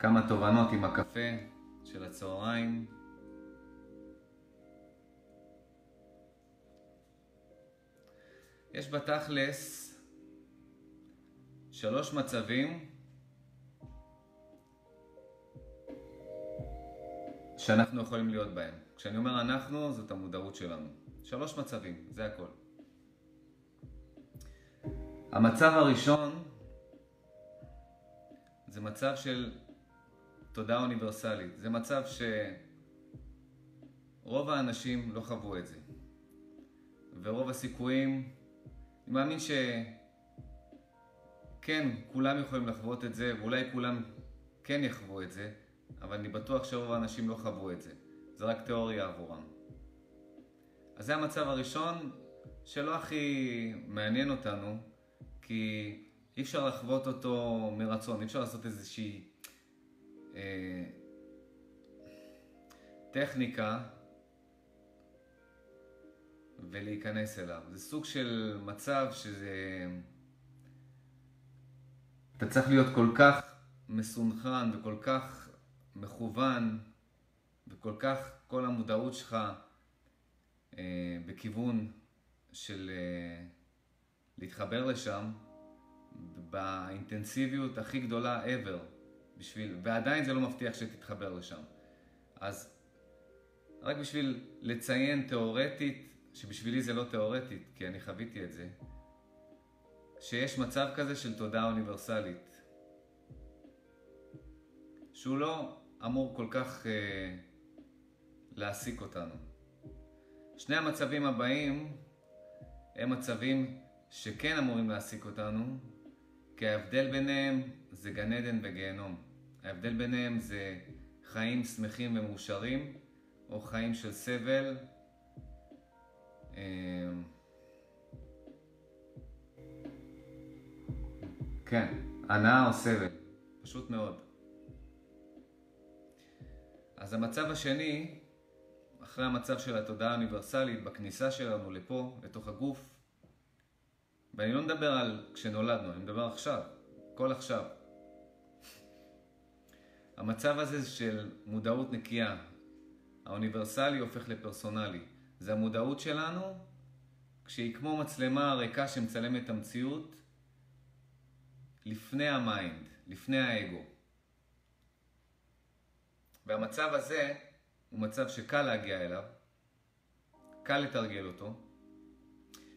כמה תובנות עם הקפה של הצהריים. יש בתכלס 3 מצבים שאנחנו יכולים להיות בהם. כשאני אומר אנחנו, זאת המודעות שלנו. 3 מצבים, זה הכל. המצב הראשון זה מצב של תודעה אוניברסלית. זה מצב שרוב האנשים לא חוו את זה. ורוב הסיכויים, אני מאמין שכן, כולם יכולים לחוות את זה, ואולי כולם כן יחוו את זה, אבל אני בטוח שרוב האנשים לא חוו את זה. זה רק תיאוריה עבורם. אז זה המצב הראשון שלא הכי מעניין אותנו, כי אי אפשר לחוות אותו מרצון, אי אפשר לעשות איזושהי טכניקה ולהיכנס אליו. זה סוג של מצב שזה... אתה צריך להיות כל כך מסונכן וכל כך מכוון וכל כך כל המודעות שלך בכיוון של להתחבר לשם באינטנסיביות הכי גדולה ever בשביל, ועדיין זה לא מבטיח שתתחבר לשם. אז רק בשביל לציין תיאורטית, שבשבילי זה לא תיאורטית, כי אני חוויתי את זה, שיש מצב כזה של תודעה אוניברסלית, שהוא לא אמור כל כך להעסיק אותנו. 2 המצבים הבאים הם מצבים שכן אמורים להעסיק אותנו, כי ההבדל ביניהם זה גן עדן וגיהנום. ההבדל ביניהם זה חיים שמחים ומאושרים, או חיים של סבל. כן, ענה או סבל. פשוט מאוד. אז המצב השני, אחרי המצב של התודעה האוניברסלית, בכניסה שלנו לפה, לתוך הגוף, ואני לא מדבר על כשנולדנו, אני מדבר עכשיו, כל עכשיו. המצב הזה של מודעות נקייה, האוניברסלי הופך לפרסונלי. זה המודעות שלנו, כשהיא כמו מצלמה ריקה שמצלמת את המציאות, לפני המיינד, לפני האגו. והמצב הזה הוא מצב שקל להגיע אליו, קל לתרגל אותו,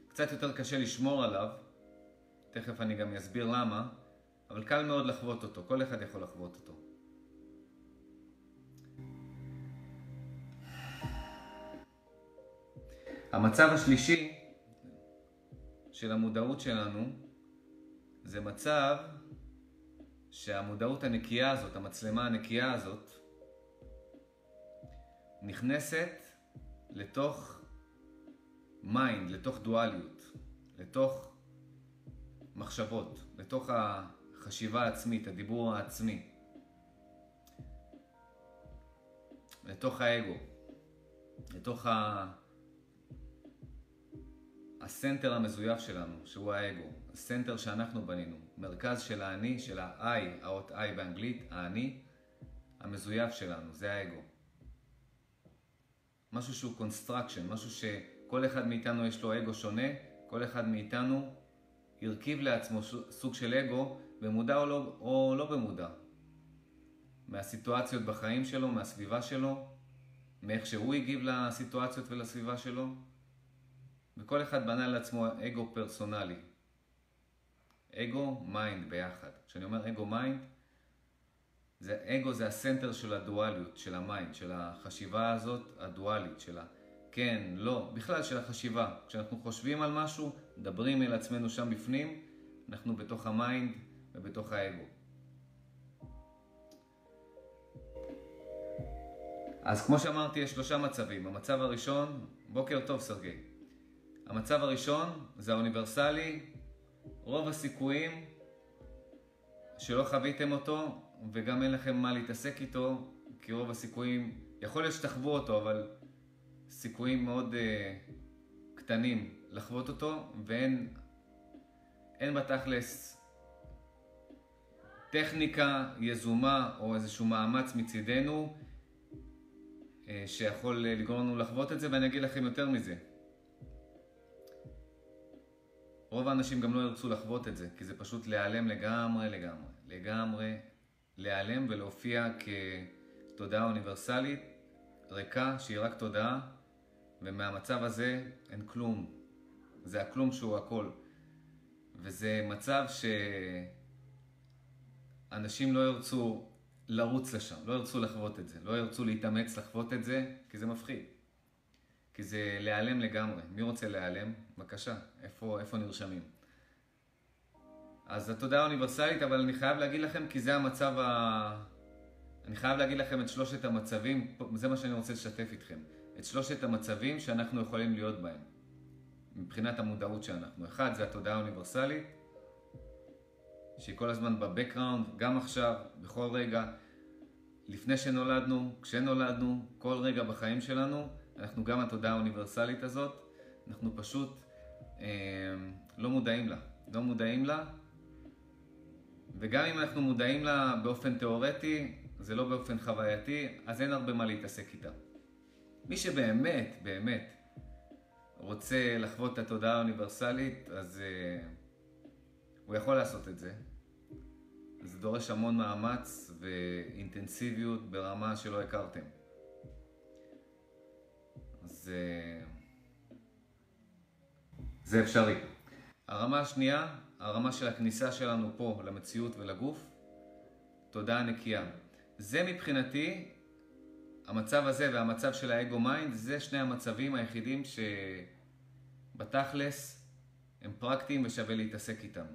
קצת יותר קשה לשמור עליו, תכף אני גם אסביר למה, אבל קל מאוד לחוות אותו, כל אחד יכול לחוות אותו. המצב השלישי של המודעות שלנו זה מצב שהמודעות הנקייה הזאת, המצלמה הנקייה הזאת, נכנסת לתוך מיינד, לתוך דואליות, לתוך מחשבות, לתוך החשיבה העצמית, הדיבור העצמי, לתוך האגו, לתוך הסנטר המזויף שלנו, שהוא האגו, הסנטר שאנחנו בנינו, מרכז של האני, של ה-I, האות I באנגלית, האני, המזויף שלנו, זה האגו. משהו שהוא קונסטרקשן, משהו שכל אחד מאיתנו יש לו אגו שונה, כל אחד מאיתנו ירכיב לעצמו סוג של אגו, במודע או לא במודע. מהסיטואציות בחיים שלו, מהסביבה שלו, מאיך שהוא הגיב לסיטואציות ולסביבה שלו. וכל אחד בנה לעצמו אגו פרסונלי. אגו מיינד ביחד. כשאני אומר אגו מיינד, אגו זה הסנטר של הדואליות, של המיינד, של החשיבה הזאת, הדואלית שלה. כן, לא, בכלל של החשיבה. כשאנחנו חושבים על משהו, מדברים אל עצמנו שם בפנים, אנחנו בתוך המיינד ובתוך האגו. אז כמו שאמרתי, יש 3 מצבים. המצב הראשון, בוקר טוב סרגי. המצב הראשון זה האוניברסלי, רוב הסיכויים שלא חוויתם אותו, וגם אין לכם מה להתעסק איתו, כי רוב הסיכויים, יכול להיות שתחוו אותו, אבל סיכויים מאוד קטנים לחוות אותו, ואין בתכלס טכניקה יזומה או איזשהו מאמץ מצידנו שיכול לגרום לנו לחוות את זה, ואני אגיד לכם יותר מזה. רוב האנשים גם לא ירצו לחוות את זה, כי זה פשוט להיעלם לגמרי, להיעלם ולהופיע כתודעה אוניברסלית, ריקה, שהיא רק תודעה, ומהמצב הזה אין כלום. זה הכלום שהוא הכל. וזה מצב שאנשים לא ירצו לרוץ לשם, לא ירצו לחוות את זה, לא ירצו להתאמץ לחוות את זה, כי זה מפחיד. כי זה להיעלם לגמרי. מי רוצה להיעלם? בבקשה, איפה נרשמים? אז התודעה האוניברסלית, אבל אני חייב להגיד לכם, כי זה המצב אני חייב להגיד לכם את שלושת המצבים, זה מה שאני רוצה לשתף איתכם. את שלושת המצבים שאנחנו יכולים להיות בהם. מבחינת המודעות שאנחנו. אחד, זה התודעה האוניברסלית, שהיא כל הזמן בבקראונד, גם עכשיו, בכל רגע, לפני שנולדנו, כשנולדנו, כל רגע בחיים שלנו, אנחנו גם התודעה האוניברסלית הזאת, אנחנו פשוט לא מודעים לה. לא מודעים לה, וגם אם אנחנו מודעים לה באופן תיאורטי, זה לא באופן חווייתי, אז אין הרבה מה להתעסק איתה. מי שבאמת, באמת, רוצה לחוות את התודעה האוניברסלית, אז הוא יכול לעשות את זה. זה דורש המון מאמץ ואינטנסיביות ברמה שלא הכרתם. זה אפשרי. הרמה השנייה, הרמה של הכניסה שלנו פה למציאות ולגוף, תודעה נקייה. זה מבחינתי, המצב הזה והמצב של האגו מיינד, זה שני המצבים היחידים שבתכלס הם פרקטיים ושווה להתעסק איתם.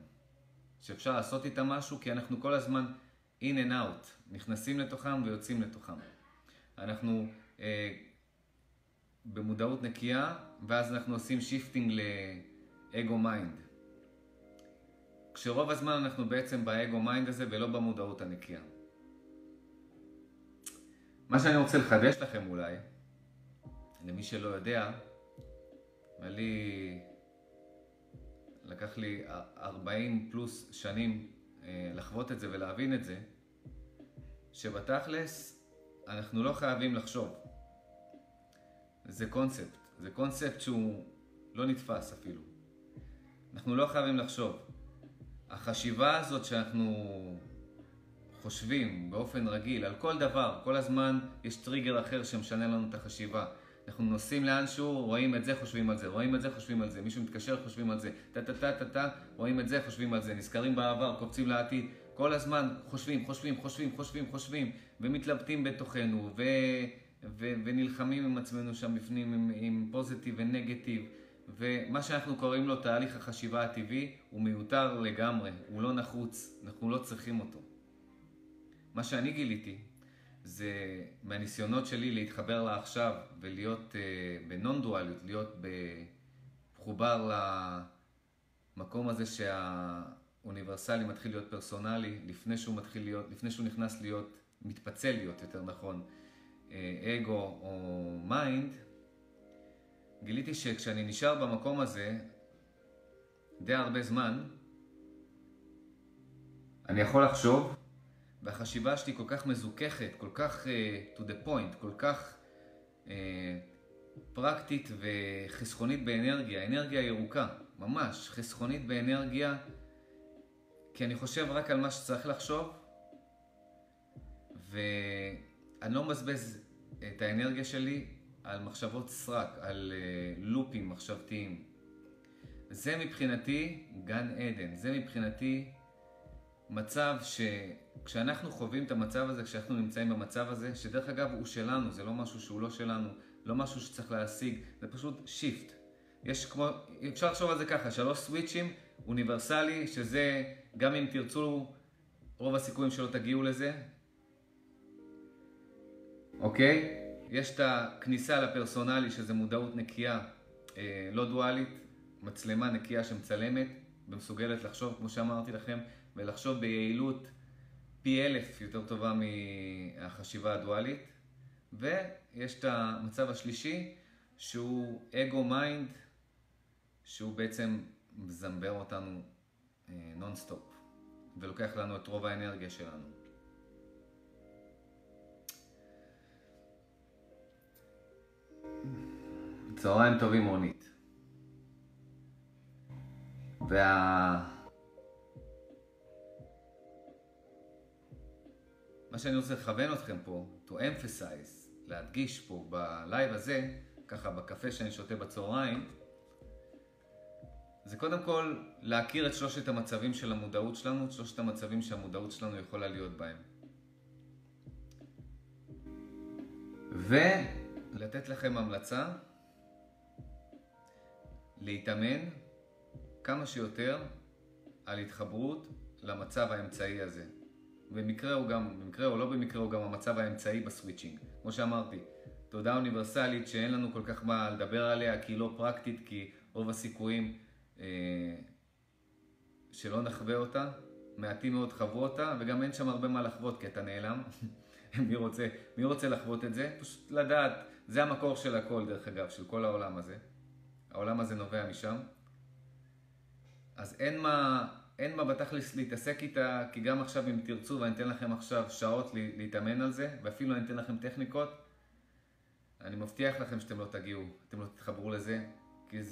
שאפשר לעשות איתם משהו, כי אנחנו כל הזמן in and out, נכנסים לתוכם ויוצאים לתוכם. אנחנו במודעות נקייה, ואז אנחנו עושים שיפטינג לאגו מיינד. כשרוב הזמן אנחנו בעצם באגו מיינד הזה ולא במודעות הנקייה. מה שאני רוצה לחדש לכם אולי, למי שלא יודע, לקח לי 40 פלוס שנים לחוות את זה ולהבין את זה, שבתכלס אנחנו לא חייבים לחשוב. זה קונספט. זה קונספט שהוא לא נתפס אפילו. אנחנו לא חייבים לחשוב. החשיבה הזאת שאנחנו חושבים באופן רגיל על כל דבר, כל הזמן יש טריגר אחר שמשנה לנו את החשיבה. אנחנו נוסעים לאנשהו, רואים את זה, חושבים על זה, רואים את זה, חושבים על זה, מישהו מתקשר, חושבים על זה, טה-טה-טה-טה, רואים את זה, חושבים על זה, נזכרים בעבר, קופצים לעתיד, כל הזמן חושבים, ומתלבטים בתוכנו, ונלחמים עם עצמנו שם בפנים, עם פוזיטיב ונגטיב, ומה שאנחנו קוראים לו תהליך החשיבה הטבעי, הוא מיותר לגמרי, הוא לא נחוץ, אנחנו לא צריכים אותו. מה שאני גיליתי, זה מהניסיונות שלי להתחבר לה עכשיו ולהיות בנון-דואליות, להיות מחובר למקום הזה שהאוניברסלי מתחיל להיות פרסונלי, לפני שהוא נכנס להיות, מתפצל להיות יותר נכון, אגו או מיינד, גיליתי שכשאני נשאר במקום הזה די הרבה זמן, אני יכול לחשוב, והחשיבה שלי כל כך מזוכחת, כל כך to the point, כל כך פרקטית וחסכונית באנרגיה, אנרגיה ירוקה, ממש חסכונית באנרגיה, כי אני חושב רק על מה שצריך לחשוב, ואני לא מבזבז את האנרגיה שלי על מחשבות סרק, על לופים מחשבתיים. זה מבחינתי גן עדן, זה מבחינתי מצב שכשאנחנו חווים את המצב הזה, כשאנחנו נמצאים במצב הזה, שדרך אגב הוא שלנו, זה לא משהו שהוא לא שלנו, לא משהו שצריך להשיג, זה פשוט שיפט. יש כמו, אפשר לחשוב על זה ככה, 3 סוויצ'ים, אוניברסלי, שזה גם אם תרצו, רוב הסיכויים שלא תגיעו לזה. אוקיי? יש את הכניסה לפרסונלי, שזה מודעות נקייה, לא דואלית, מצלמה נקייה שמצלמת, ומסוגלת לחשוב, כמו שאמרתי לכם, ולחשוב ביעילות פי 1000 יותר טובה מהחשיבה הדואלית. ויש את המצב השלישי, שהוא אגו מיינד, שהוא בעצם מזמבר אותנו נונסטופ. ולוקח לנו את רוב האנרגיה שלנו. צהריים טובים רונית. מה שאני רוצה לכוון אתכם פה, to emphasize, להדגיש פה בלייב הזה, ככה בקפה שאני שותה בצהריים, זה קודם כל להכיר את שלושת המצבים של המודעות שלנו, את שלושת המצבים שהמודעות שלנו יכולה להיות בהם. ולתת לכם המלצה, להתאמן כמה שיותר על התחברות למצב האמצעי הזה. במקרה או לא במקרה הוא גם המצב האמצעי בסוויצ'ינג. כמו שאמרתי, תודה אוניברסלית שאין לנו כל כך מה לדבר עליה, כי היא לא פרקטית, כי רוב הסיכויים שלא נחווה אותה, מעטים מאוד חוו אותה, וגם אין שם הרבה מה לחוות כי אתה נעלם. מי רוצה לחוות את זה? פשוט לדעת, זה המקור של הכל, דרך אגב, של כל העולם הזה. העולם הזה נובע משם. אז אין מה בתכלס להתעסק איתה, כי גם עכשיו אם תרצו, ואני אתן לכם עכשיו שעות להתאמן על זה, ואפילו אני אתן לכם טכניקות, אני מבטיח לכם שאתם לא תגיעו, אתם לא תתחברו לזה, כי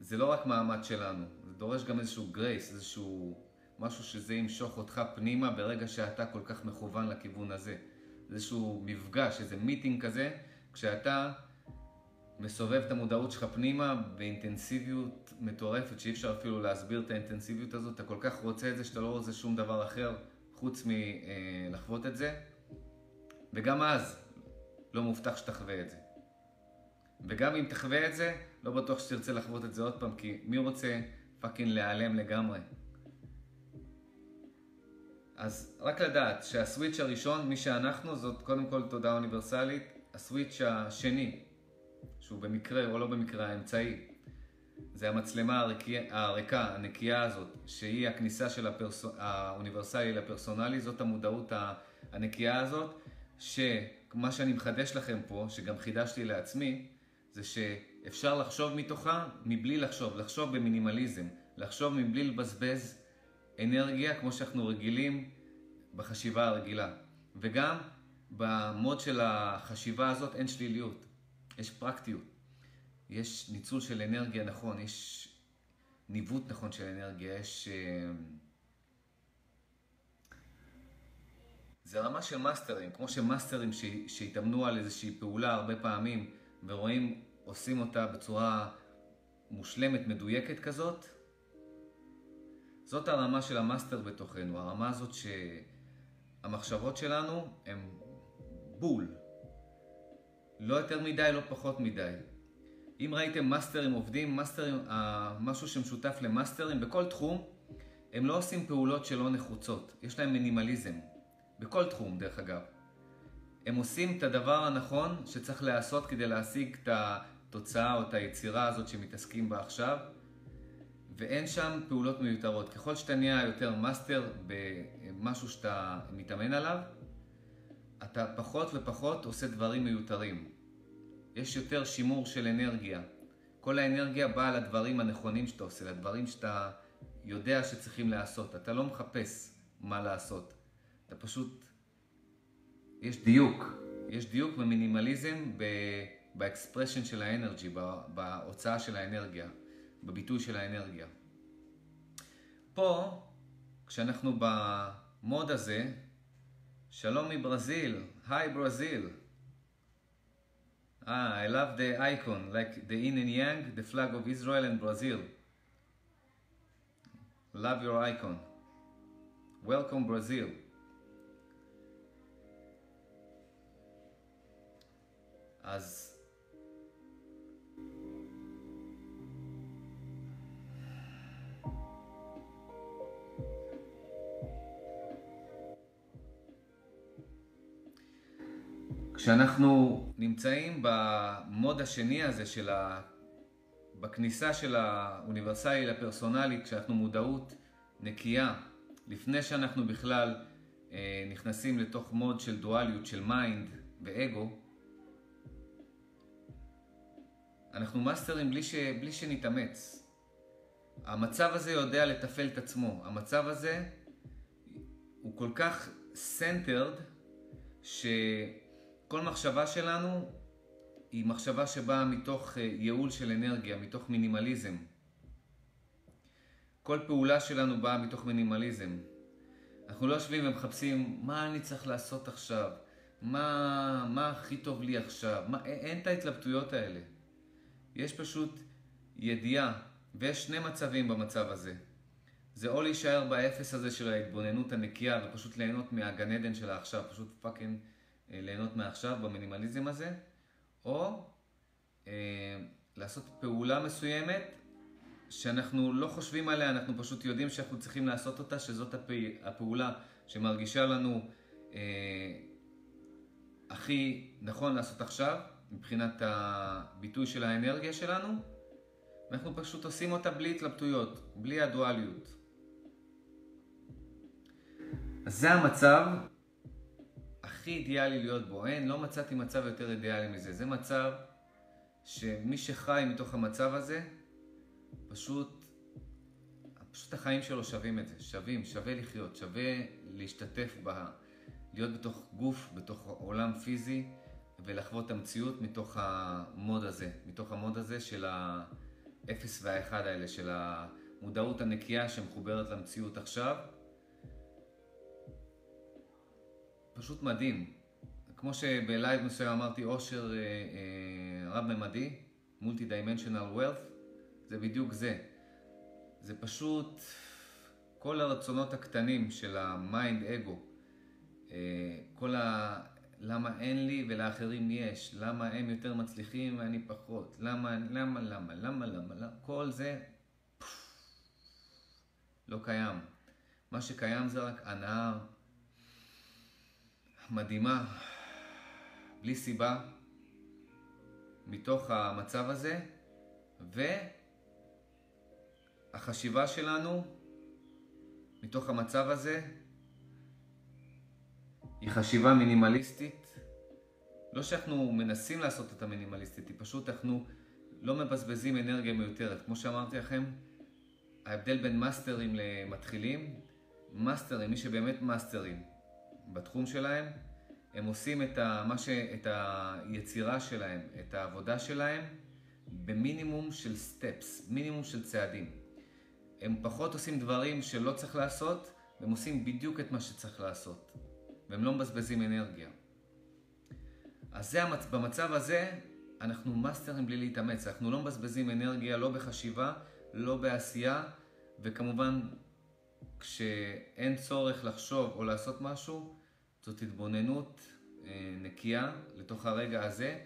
זה לא רק מעמד שלנו, זה דורש גם איזשהו גרייס, איזשהו משהו שזה ימשוך אותך פנימה ברגע שאתה כל כך מכוון לכיוון הזה. איזשהו מפגש, איזה מיטינג כזה, כשאתה מסובב את המודעות שלך פנימה באינטנסיביות מטורפת, שאי אפשר אפילו להסביר את האינטנסיביות הזאת, אתה כל כך רוצה את זה שאתה לא רוצה שום דבר אחר חוץ מלחוות את זה, וגם אז לא מובטח שתחווה את זה. וגם אם תחווה את זה, לא בטוח שתרצה לחוות את זה עוד פעם, כי מי רוצה פאקינג להיעלם לגמרי? אז רק לדעת שהסוויץ' הראשון, מי שאנחנו, זאת קודם כל תודה אוניברסלית, הסוויץ' השני, שהוא במקרה או לא במקרה האמצעי, זה המצלמה הריקה, הנקייה הזאת, שהיא הכניסה של האוניברסלי לפרסונלי, זאת המודעות הנקייה הזאת, שמה שאני מחדש לכם פה, שגם חידשתי לעצמי, זה שאפשר לחשוב מתוכה מבלי לחשוב, לחשוב במינימליזם, לחשוב מבלי לבזבז אנרגיה כמו שאנחנו רגילים בחשיבה הרגילה. וגם במוד של החשיבה הזאת אין שליליות, יש פרקטיות, יש ניצול של אנרגיה נכון, יש ניווט נכון של אנרגיה, יש... זה רמה של מאסטרים, כמו שמאסטרים שהתאמנו על איזושהי פעולה הרבה פעמים, ורואים, עושים אותה בצורה מושלמת, מדויקת כזאת. זאת הרמה של המאסטר בתוכנו, הרמה הזאת שהמחשבות שלנו הן בול. לא יותר מדי, לא פחות מדי. אם ראיתם מאסטרים עובדים, משהו שמשותף למאסטרים בכל תחום, הם לא עושים פעולות שלא נחוצות. יש להם מינימליזם. בכל תחום, דרך אגב. הם עושים את הדבר הנכון שצריך לעשות כדי להשיג את התוצאה או את היצירה הזאת שמתעסקים בה עכשיו, ואין שם פעולות מיותרות. ככל שאתה נהיה יותר מאסטר במשהו שאתה מתאמן עליו, אתה פחות ופחות עושה דברים מיותרים. יש יותר שימור של אנרגיה. כל האנרגיה באה לדברים הנכונים שאתה עושה, לדברים שאתה יודע שצריכים לעשות. אתה לא מחפש מה לעשות. אתה פשוט... יש דיוק. יש דיוק ומינימליזם באקספרשן של האנרגיה, בהוצאה של האנרגיה, בביטוי של האנרגיה. פה, כשאנחנו במוד הזה, שלום מברזיל, היי ברזיל. I love the icon, like the yin and yang, the flag of Israel and Brazil. Love your icon. Welcome Brazil. אז כשאנחנו נמצאים במוד השני הזה של בכניסה של האוניברסלי לפרסונלי, כשאנחנו מודעות נקייה, לפני שאנחנו בכלל נכנסים לתוך מוד של דואליות, של מיינד ואגו, אנחנו מאסטרים בלי שנתאמץ. המצב הזה יודע לטפל את עצמו. המצב הזה הוא כל כך centered, שכל מחשבה שלנו היא מחשבה שבאה מתוך ייעול של אנרגיה, מתוך מינימליזם. כל פעולה שלנו באה מתוך מינימליזם. אנחנו לא יושבים ומחפשים מה אני צריך לעשות עכשיו, מה הכי טוב לי עכשיו, אין את ההתלבטויות האלה. יש פשוט ידיעה, ויש שני מצבים במצב הזה. זה או להישאר באפס הזה של ההתבוננות הנקייה ופשוט ליהנות מהגן עדן שלה עכשיו, פשוט פאקינג ליהנות מעכשיו במינימליזם הזה, או לעשות פעולה מסוימת שאנחנו לא חושבים עליה, אנחנו פשוט יודעים שאנחנו צריכים לעשות אותה, שזאת הפעולה שמרגישה לנו הכי נכון לעשות עכשיו, מבחינת הביטוי של האנרגיה שלנו, ואנחנו פשוט עושים אותה בלי התלבטויות, בלי הדואליות. אז זה המצב הכי אידיאלי להיות בו, אין, לא מצאתי מצב יותר אידיאלי מזה, זה מצב שמי שחי מתוך המצב הזה, פשוט החיים שלו שווים את זה, שווה לחיות, שווה להשתתף בה, להיות בתוך גוף, בתוך עולם פיזי, ולחוות המציאות מתוך המוד הזה, של האפס והאחד האלה, של המודעות הנקייה שמחוברת למציאות עכשיו. פשוט מדהים. כמו שבלייב מסוים אמרתי, אושר רב-ממדי, multi-dimensional wealth, זה בדיוק זה. זה פשוט כל הרצונות הקטנים של המיינד אגו, כל למה אין לי ולאחרים יש, למה הם יותר מצליחים ואני פחות, למה, כל זה לא קיים. מה שקיים זה רק הנאה מדהימה, בלי סיבה, מתוך המצב הזה, והחשיבה שלנו מתוך המצב הזה היא חשיבה מינימליסטית. לא שאנחנו מנסים לעשות את המינימליסטית, היא פשוט אנחנו לא מבזבזים אנרגיה מיותרת. כמו שאמרתי לכם, ההבדל בין מאסטרים למתחילים, מאסטרים, מי שבאמת מאסטרים בתחום שלהם, הם עושים את היצירה שלהם, את העבודה שלהם, במינימום של סטפס, מינימום של צעדים. הם פחות עושים דברים שלא צריך לעשות, והם עושים בדיוק את מה שצריך לעשות. והם לא מבזבזים אנרגיה. אז זה, במצב הזה אנחנו מאסטרים בלי להתאמץ. אנחנו לא מבזבזים אנרגיה, לא בחשיבה, לא בעשייה, וכמובן כשאין צורך לחשוב או לעשות משהו, זאת התבוננות נקייה לתוך הרגע הזה,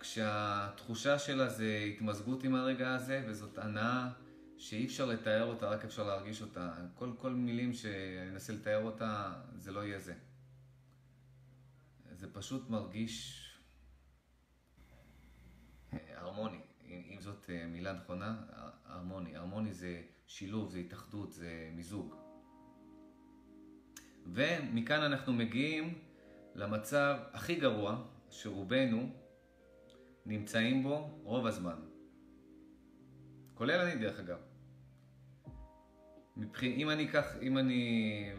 כשהתחושה שלה זה התמזגות עם הרגע הזה, וזאת הנאה שאי אפשר לתאר אותה, רק אפשר להרגיש אותה. כל מילים שאני אנסה לתאר אותה, זה לא יהיה זה. זה פשוט מרגיש הרמוני, אם זאת מילה נכונה, הרמוני. הרמוני זה שילוב, זה התאחדות, זה מיזוג. ומכאן אנחנו מגיעים למצב הכי גרוע, שרובנו נמצאים בו רוב הזמן. כולל אני, דרך אגב.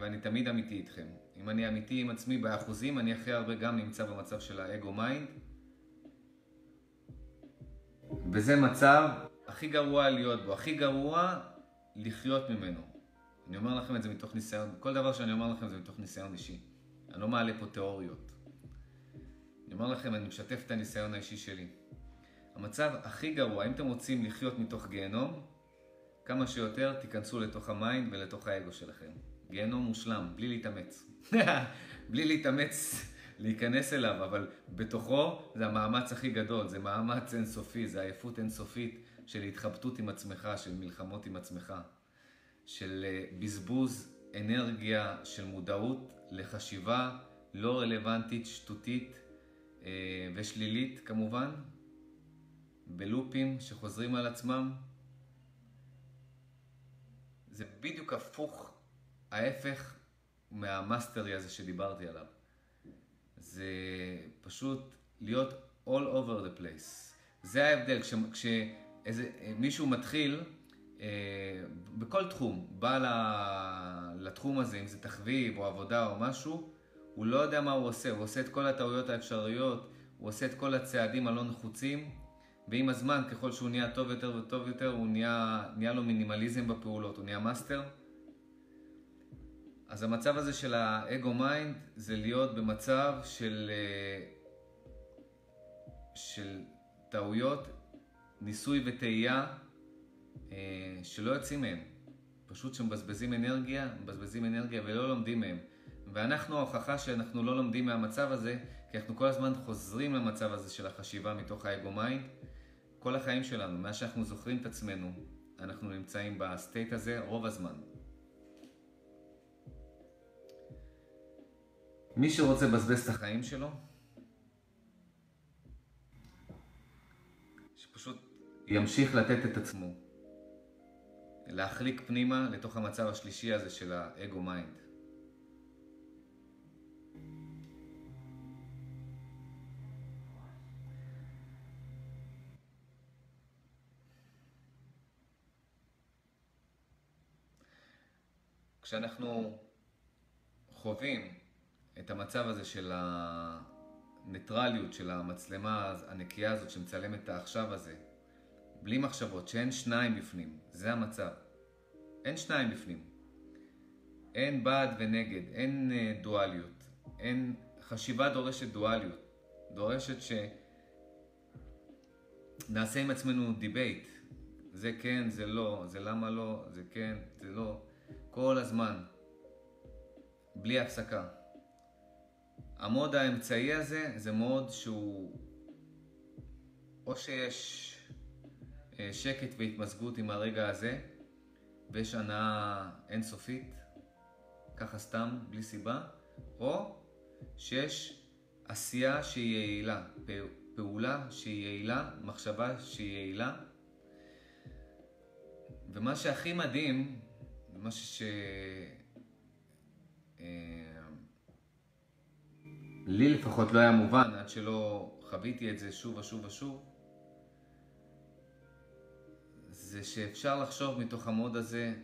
ואני תמיד אמיתי איתכם, אם אני אמיתי עם עצמי באחוזים, אני הכי הרבה גם נמצא במצב של האגו מיינד. וזה מצב הכי גרוע להיות בו, הכי גרוע לחיות ממנו. אני אומר לכם את זה מתוך ניסיון, כל דבר שאני אומר לכם זה מתוך ניסיון אישי. אני לא מעלה פה תיאוריות. אני אומר לכם, אני משתף את הניסיון האישי שלי. המצב הכי גרוע, אם אתם רוצים לחיות מתוך גיהנום, כמה שיותר תיכנסו לתוך המיינד ולתוך האגו שלכם. גיהנום מושלם, בלי להתאמץ. בלי להתאמץ להיכנס אליו, אבל בתוכו זה המאמץ הכי גדול, זה מאמץ אינסופי, זה עייפות אינסופית של התחבטות עם עצמך, של מלחמות עם עצמך, של בזבוז אנרגיה, של מודעות לחשיבה לא רלוונטית, שטותית ושלילית כמובן, בלופים שחוזרים על עצמם. זה בדיוק הפוך, ההפך מהמאסטרי הזה שדיברתי עליו. זה פשוט להיות all over the place. זה ההבדל, כשמישהו מתחיל, בכל תחום, בא לתחום הזה, אם זה תחביב או עבודה או משהו, הוא לא יודע מה הוא עושה, הוא עושה את כל הטעויות האפשריות, הוא עושה את כל הצעדים הלא נחוצים, ועם הזמן, ככל שהוא נהיה טוב יותר וטוב יותר, הוא נהיה לו מינימליזם בפעולות, הוא נהיה מאסטר. אז המצב הזה של האגו מיינד, זה להיות במצב של טעויות, ניסוי וטעייה, שלא יוצאים מהם. פשוט שמבזבזים אנרגיה, ולא לומדים מהם. ואנחנו ההוכחה שאנחנו לא לומדים מהמצב הזה, כי אנחנו כל הזמן חוזרים למצב הזה של החשיבה מתוך האגו מיינד. כל החיים שלנו, מה שאנחנו זוכרים את עצמנו, אנחנו נמצאים בסטייט הזה רוב הזמן. מי שרוצה לבזבז את החיים שלו, שפשוט ימשיך לתת את עצמו, להחליק פנימה לתוך המצב השלישי הזה של האגו מיינד. כשאנחנו חווים את המצב הזה של הניטרליות, של המצלמה הנקייה הזאת שמצלמת את העכשיו הזה, בלי מחשבות, שאין שניים בפנים, זה המצב. אין שניים בפנים. אין בעד ונגד, אין דואליות, אין חשיבה דורשת דואליות, דורשת שנעשה עם עצמנו דיבייט, זה כן, זה לא, זה למה לא, זה כן, זה לא. כל הזמן, בלי הפסקה. המוד האמצעי הזה זה מוד שהוא או שיש שקט והתמזגות עם הרגע הזה ויש הנאה אינסופית, ככה סתם, בלי סיבה, או שיש עשייה שהיא יעילה, פעולה שהיא יעילה, מחשבה שהיא יעילה. ומה שהכי מדהים, מה לי לפחות לא היה מובן, עד שלא חוויתי את זה שוב ושוב ושוב, זה שאפשר לחשוב מתוך המוד הזה,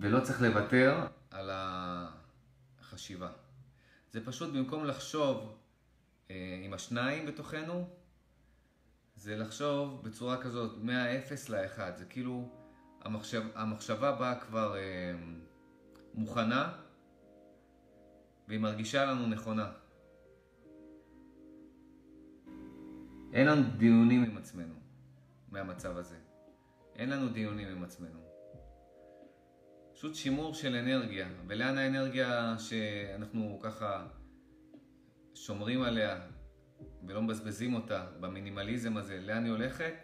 ולא צריך לוותר על החשיבה. זה פשוט במקום לחשוב עם השניים בתוכנו, זה לחשוב בצורה כזאת, מה-0 ל-1, זה כאילו המחשבה באה כבר מוכנה, והיא מרגישה לנו נכונה. אין לנו דיונים עם עצמנו מהמצב הזה. אין לנו דיונים עם עצמנו. פשוט שימור של אנרגיה, ולאן האנרגיה שאנחנו ככה שומרים עליה, ולא מבזבזים אותה במינימליזם הזה, לאן היא הולכת?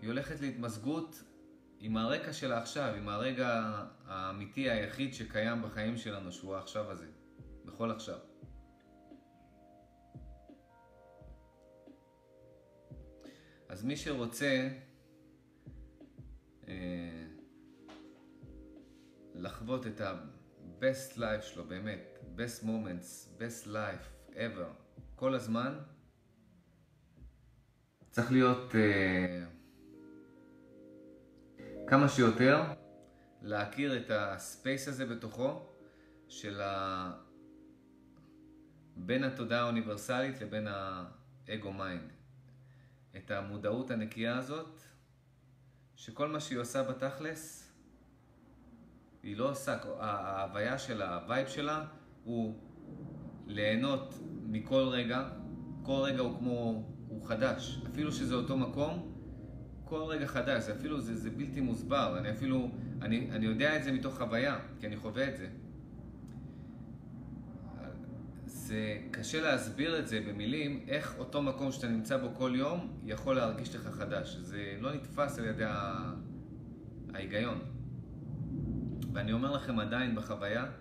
היא הולכת להתמזגות עם הרקע של העכשיו, עם הרגע האמיתי היחיד שקיים בחיים שלנו, שהוא העכשיו הזה, בכל עכשיו. אז מי שרוצה לחוות את ה-best life שלו, באמת, best moments, best life, ever, כל הזמן, צריך להיות כמה שיותר להכיר את הספייס הזה בתוכו של בין התודעה האוניברסלית לבין האגו מיינד, את המודעות הנקייה הזאת שכל מה שהיא עושה בתכלס היא לא עושה, ההוויה שלה, הווייב שלה הוא ליהנות מכל רגע, כל רגע הוא חדש, אפילו שזה אותו מקום, כל רגע חדש, זה אפילו זה בלתי מוסבר, אני יודע את זה מתוך חוויה, כי אני חווה את זה. זה קשה להסביר את זה במילים, איך אותו מקום שאתה נמצא בו כל יום יכול להרגיש לך חדש, זה לא נתפס על ידי ההיגיון. ואני אומר לכם עדיין בחוויה,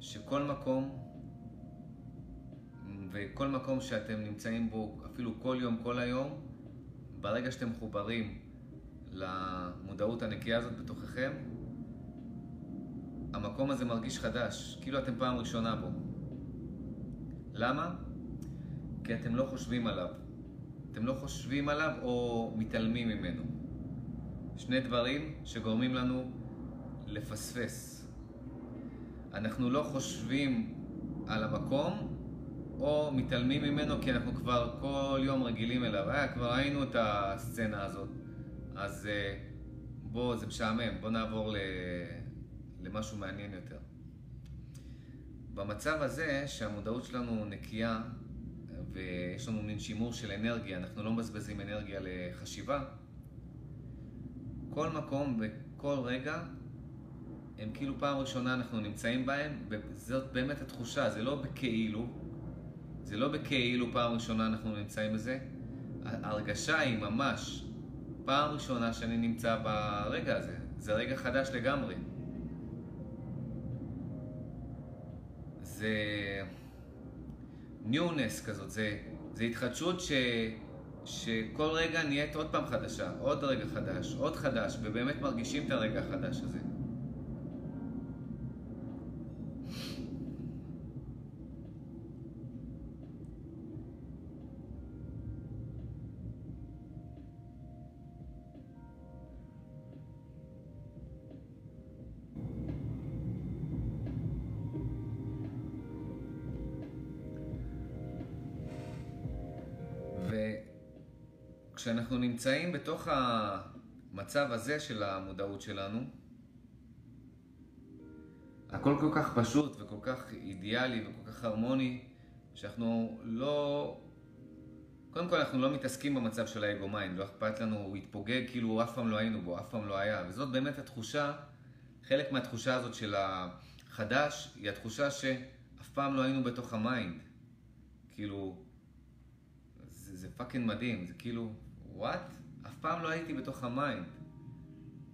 שכל מקום וכל מקום שאתם נמצאים בו, אפילו כל יום, כל היום, ברגע שאתם מחוברים למודעות הנקייה הזאת בתוככם, המקום הזה מרגיש חדש, כאילו אתם פעם ראשונה בו. למה? כי אתם לא חושבים עליו, אתם לא חושבים עליו או מתעלמים ממנו. שני דברים שגורמים לנו לפספס. אנחנו לא חושבים על המקום או מתעלמים ממנו כי אנחנו כבר כל יום רגילים אליו. כבר ראינו את הסצנה הזאת, אז בוא, זה משעמם, בוא נעבור למשהו מעניין יותר. במצב הזה שהמודעות שלנו נקייה ויש לנו מין שימור של אנרגיה, אנחנו לא מבזבזים אנרגיה לחשיבה, כל מקום וכל רגע הם כאילו פעם ראשונה אנחנו נמצאים בהם, וזאת באמת התחושה, זה לא בכאילו, זה לא בכאילו פעם ראשונה אנחנו נמצאים בזה, ההרגשה היא ממש פעם ראשונה שאני נמצא ברגע הזה, זה רגע חדש לגמרי. זה ניונס כזאת, זה התחדשות שכל רגע נהיית עוד פעם חדשה, עוד רגע חדש, עוד חדש, ובאמת מרגישים את הרגע החדש הזה. כשאנחנו נמצאים בתוך המצב הזה של המודעות שלנו, הכל כל כך פשוט וכל כך אידיאלי וכל כך הרמוני, שאנחנו לא... קודם כל אנחנו לא מתעסקים במצב של האגו מיינד, לא אכפת לנו, הוא התפוגג כאילו אף פעם לא היינו בו, אף פעם לא היה. וזאת באמת התחושה, חלק מהתחושה הזאת של החדש, היא התחושה שאף פעם לא היינו בתוך המיינד. כאילו... זה פאקינג מדהים, זה כאילו, וואט? אף פעם לא הייתי בתוך המיינד.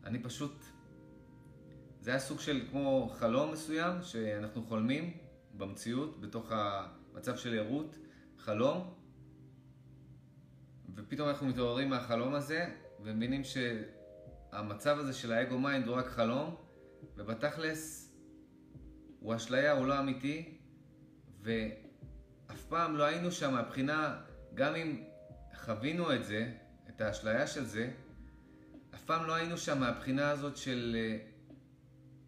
אני פשוט... זה היה סוג של כמו חלום מסוים, שאנחנו חולמים במציאות, בתוך המצב של ערות, חלום, ופתאום אנחנו מתעוררים מהחלום הזה, ומבינים שהמצב הזה של האגו מיינד הוא רק חלום, ובתכלס הוא אשליה, הוא לא אמיתי, ואף פעם לא היינו שם מהבחינה... גם אם חווינו את זה, את האשליה של זה, אף פעם לא היינו שם מהבחינה הזאת של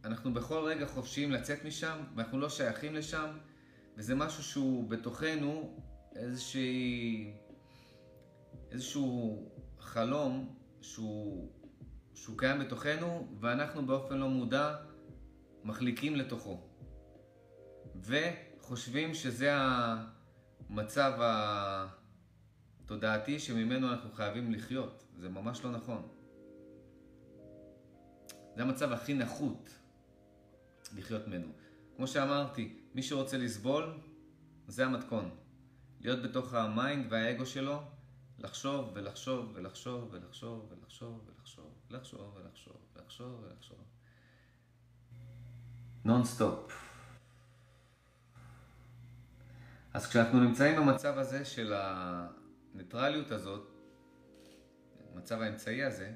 אנחנו בכל רגע חופשיים לצאת משם, ואנחנו לא שייכים לשם, וזה משהו שהוא בתוכנו איזשהו חלום שהוא קיים בתוכנו, ואנחנו באופן לא מודע מחליקים לתוכו. וחושבים שזה המצב התודעתי שממנו אנחנו חייבים לחיות. זה ממש לא נכון. זה המצב הכי נחות לחיות ממנו. כמו שאמרתי, מי שרוצה לסבול, זה המתכון. להיות בתוך המיינד והאגו שלו, לחשוב ולחשוב ולחשוב ולחשוב ולחשוב ולחשוב ולחשוב ולחשוב ולחשוב ולחשוב. נונסטופ. אז כשאנחנו נמצאים במצב הזה של הניטרליות הזאת, המצב האמצעי הזה,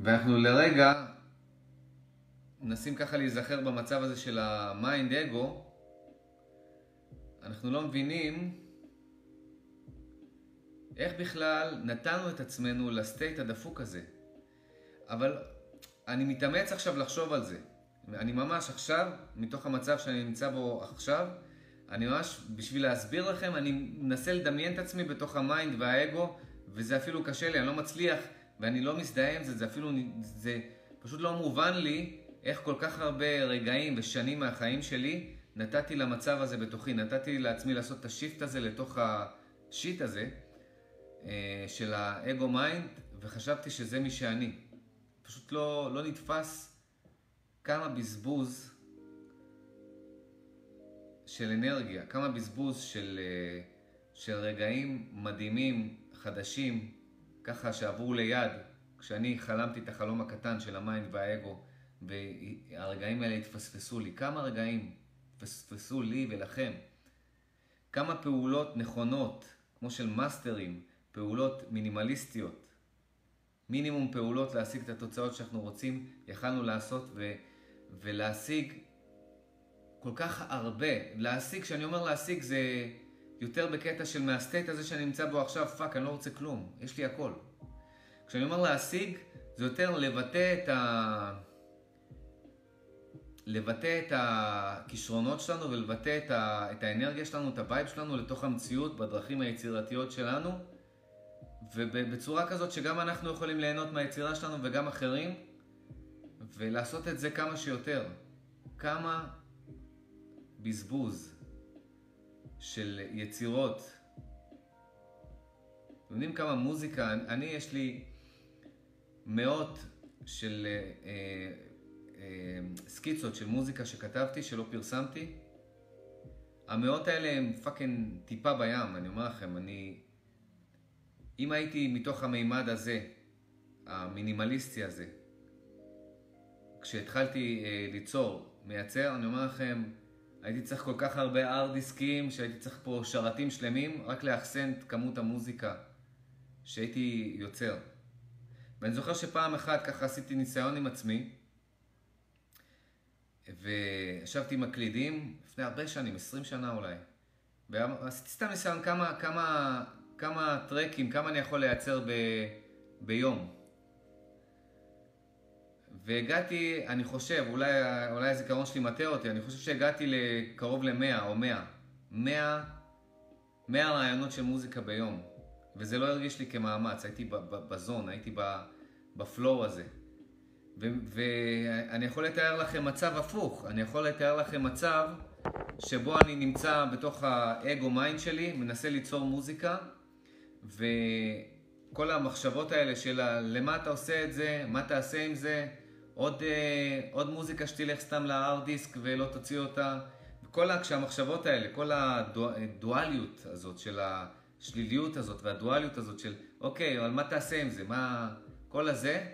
ואנחנו לרגע מנסים ככה להיזכר במצב הזה של המיינד אגו, אנחנו לא מבינים איך בכלל נתנו את עצמנו לסטייט הדפוק הזה. אבל אני מתאמץ עכשיו לחשוב על זה. אני ממש עכשיו, מתוך המצב שאני נמצא בו עכשיו, אני ממש, בשביל להסביר לכם, אני מנסה לדמיין את עצמי בתוך המיינד והאגו, וזה אפילו קשה לי, אני לא מצליח, ואני לא מזדהה עם זה, זה אפילו, זה פשוט לא מובן לי, איך כל כך הרבה רגעים ושנים מהחיים שלי, נתתי למצב הזה בתוכי, נתתי לעצמי לעשות את השיפט הזה לתוך השיט הזה, של האגו מיינד, וחשבתי שזה מי שאני. פשוט לא נתפס, כמה בזבוז של אנרגיה, כמה בזבוז של רגעים מדהימים, חדשים, ככה שעברו ליד, כשאני חלמתי את החלום הקטן של המיינד והאגו, והרגעים האלה התפספסו לי. כמה רגעים התפספסו לי ולכם. כמה פעולות נכונות, כמו של מאסטרים, פעולות מינימליסטיות, מינימום פעולות להשיג את התוצאות שאנחנו רוצים, יכלנו לעשות ולהשיג כל כך הרבה. להשיג, כשאני אומר להשיג, זה יותר בקטע של מהסטייט הזה שאני נמצא בו עכשיו, פאק, אני לא רוצה כלום, יש לי הכל. כשאני אומר להשיג, זה יותר לבטא את לבטא את הכישרונות שלנו ולבטא את האנרגיה שלנו, את הווייב שלנו לתוך המציאות, בדרכים היצירתיות שלנו, ובצורה כזאת שגם אנחנו יכולים ליהנות מהיצירה שלנו וגם אחרים, ולעשות את זה כמה שיותר. כמה בזבוז של יצירות. אתם יודעים כמה מוזיקה, אני יש לי מאות של סקיצות של מוזיקה שכתבתי, שלא פרסמתי. המאות האלה הם פאקן טיפה בים, אני אומר לכם, אם הייתי מתוך המימד הזה, המינימליסטי הזה, כשהתחלתי ליצור, מייצר, אני אומר לכם, הייתי צריך כל כך הרבה ארט דיסקים, שהייתי צריך פה שרתים שלמים, רק לאחסן את כמות המוזיקה שהייתי יוצר. ואני זוכר שפעם אחת ככה עשיתי ניסיון עם עצמי, וישבתי עם הקלידים, לפני הרבה שנים, 20 שנה אולי, ועשיתי סתם ניסיון כמה טרקים, כמה אני יכול לייצר ביום. והגעתי, אני חושב, אולי הזיכרון שלי מטה אותי, אני חושב שהגעתי לקרוב ל-100 או 100 רעיונות של מוזיקה ביום. וזה לא הרגיש לי כמאמץ, הייתי בזון, הייתי בפלואו הזה. ואני יכול לתאר לכם מצב הפוך, אני יכול לתאר לכם מצב שבו אני נמצא בתוך האגו מיינד שלי, מנסה ליצור מוזיקה, וכל המחשבות האלה של למה אתה עושה את זה, מה תעשה עם זה, עוד מוזיקה שתלך סתם להארד דיסק ולא תוציא אותה, כשהמחשבות האלה, כל הדואליות הזאת של השליליות הזאת והדואליות הזאת של אוקיי, אבל מה תעשה עם זה, מה כל הזה,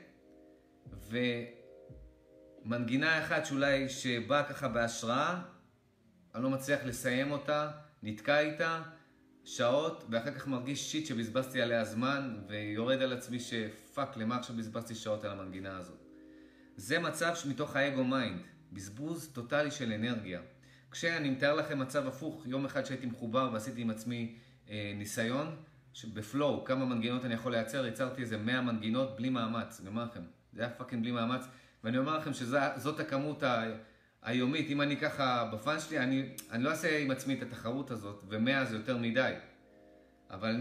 ומנגינה אחת שאולי שבאה ככה בהשראה, אני לא מצליח לסיים אותה, נתקע איתה שעות, ואחר כך מרגיש שיט שבזבזתי עליה זמן, ויורד על עצמי שפאק, למה עכשיו בזבזתי שעות על המנגינה הזאת. זה מצב שמתוך האגו מיינד, בזבוז טוטלי של אנרגיה. כשאני מתאר לכם מצב הפוך, יום אחד שהייתי מחובר ועשיתי עם עצמי ניסיון, בפלואו, כמה מנגינות אני יכול לייצר, יצרתי איזה 100 מנגינות בלי מאמץ, אני אומר לכם, זה היה פאקינג בלי מאמץ, ואני אומר לכם שזאת הכמות היומית, אם אני ככה בפן שלי, אני לא אעשה עם עצמי את התחרות הזאת, ומאה זה יותר מדי. אבל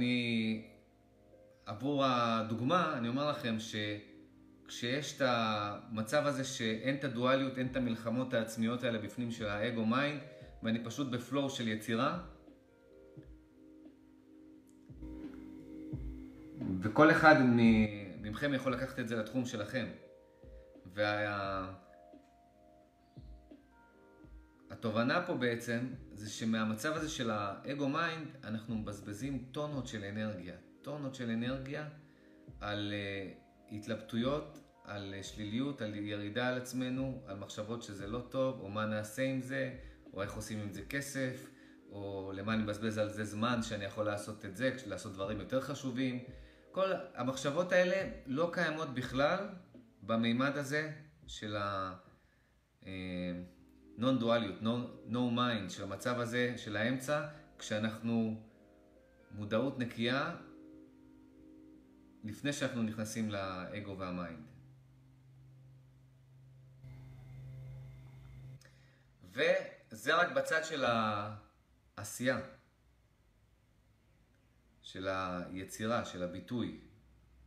עבור הדוגמה, אני אומר לכם שכשיש את המצב הזה שאין את הדואליות, אין את המלחמות העצמיות האלה בפנים של האגו מיינד, ואני פשוט בפלואו של יצירה, וכל אחד ממכם יכול לקחת את זה לתחום שלכם. התובנה פה בעצם זה שמהמצב הזה של האגו מיינד אנחנו מבזבזים טונות של אנרגיה על התלבטויות, על שליליות, על ירידה על עצמנו, על מחשבות שזה לא טוב, או מה נעשה עם זה, או איך עושים עם זה כסף, או למה אני מבזבז על זה זמן שאני יכול לעשות את זה, לעשות דברים יותר חשובים. כל המחשבות האלה לא קיימות בכלל במימד הזה של non-dualיות, no mind, של המצב הזה, של האמצע, כשאנחנו מודעות נקייה, לפני שאנחנו נכנסים לאגו והמיינד. וזה רק בצד של העשייה, של היצירה, של הביטוי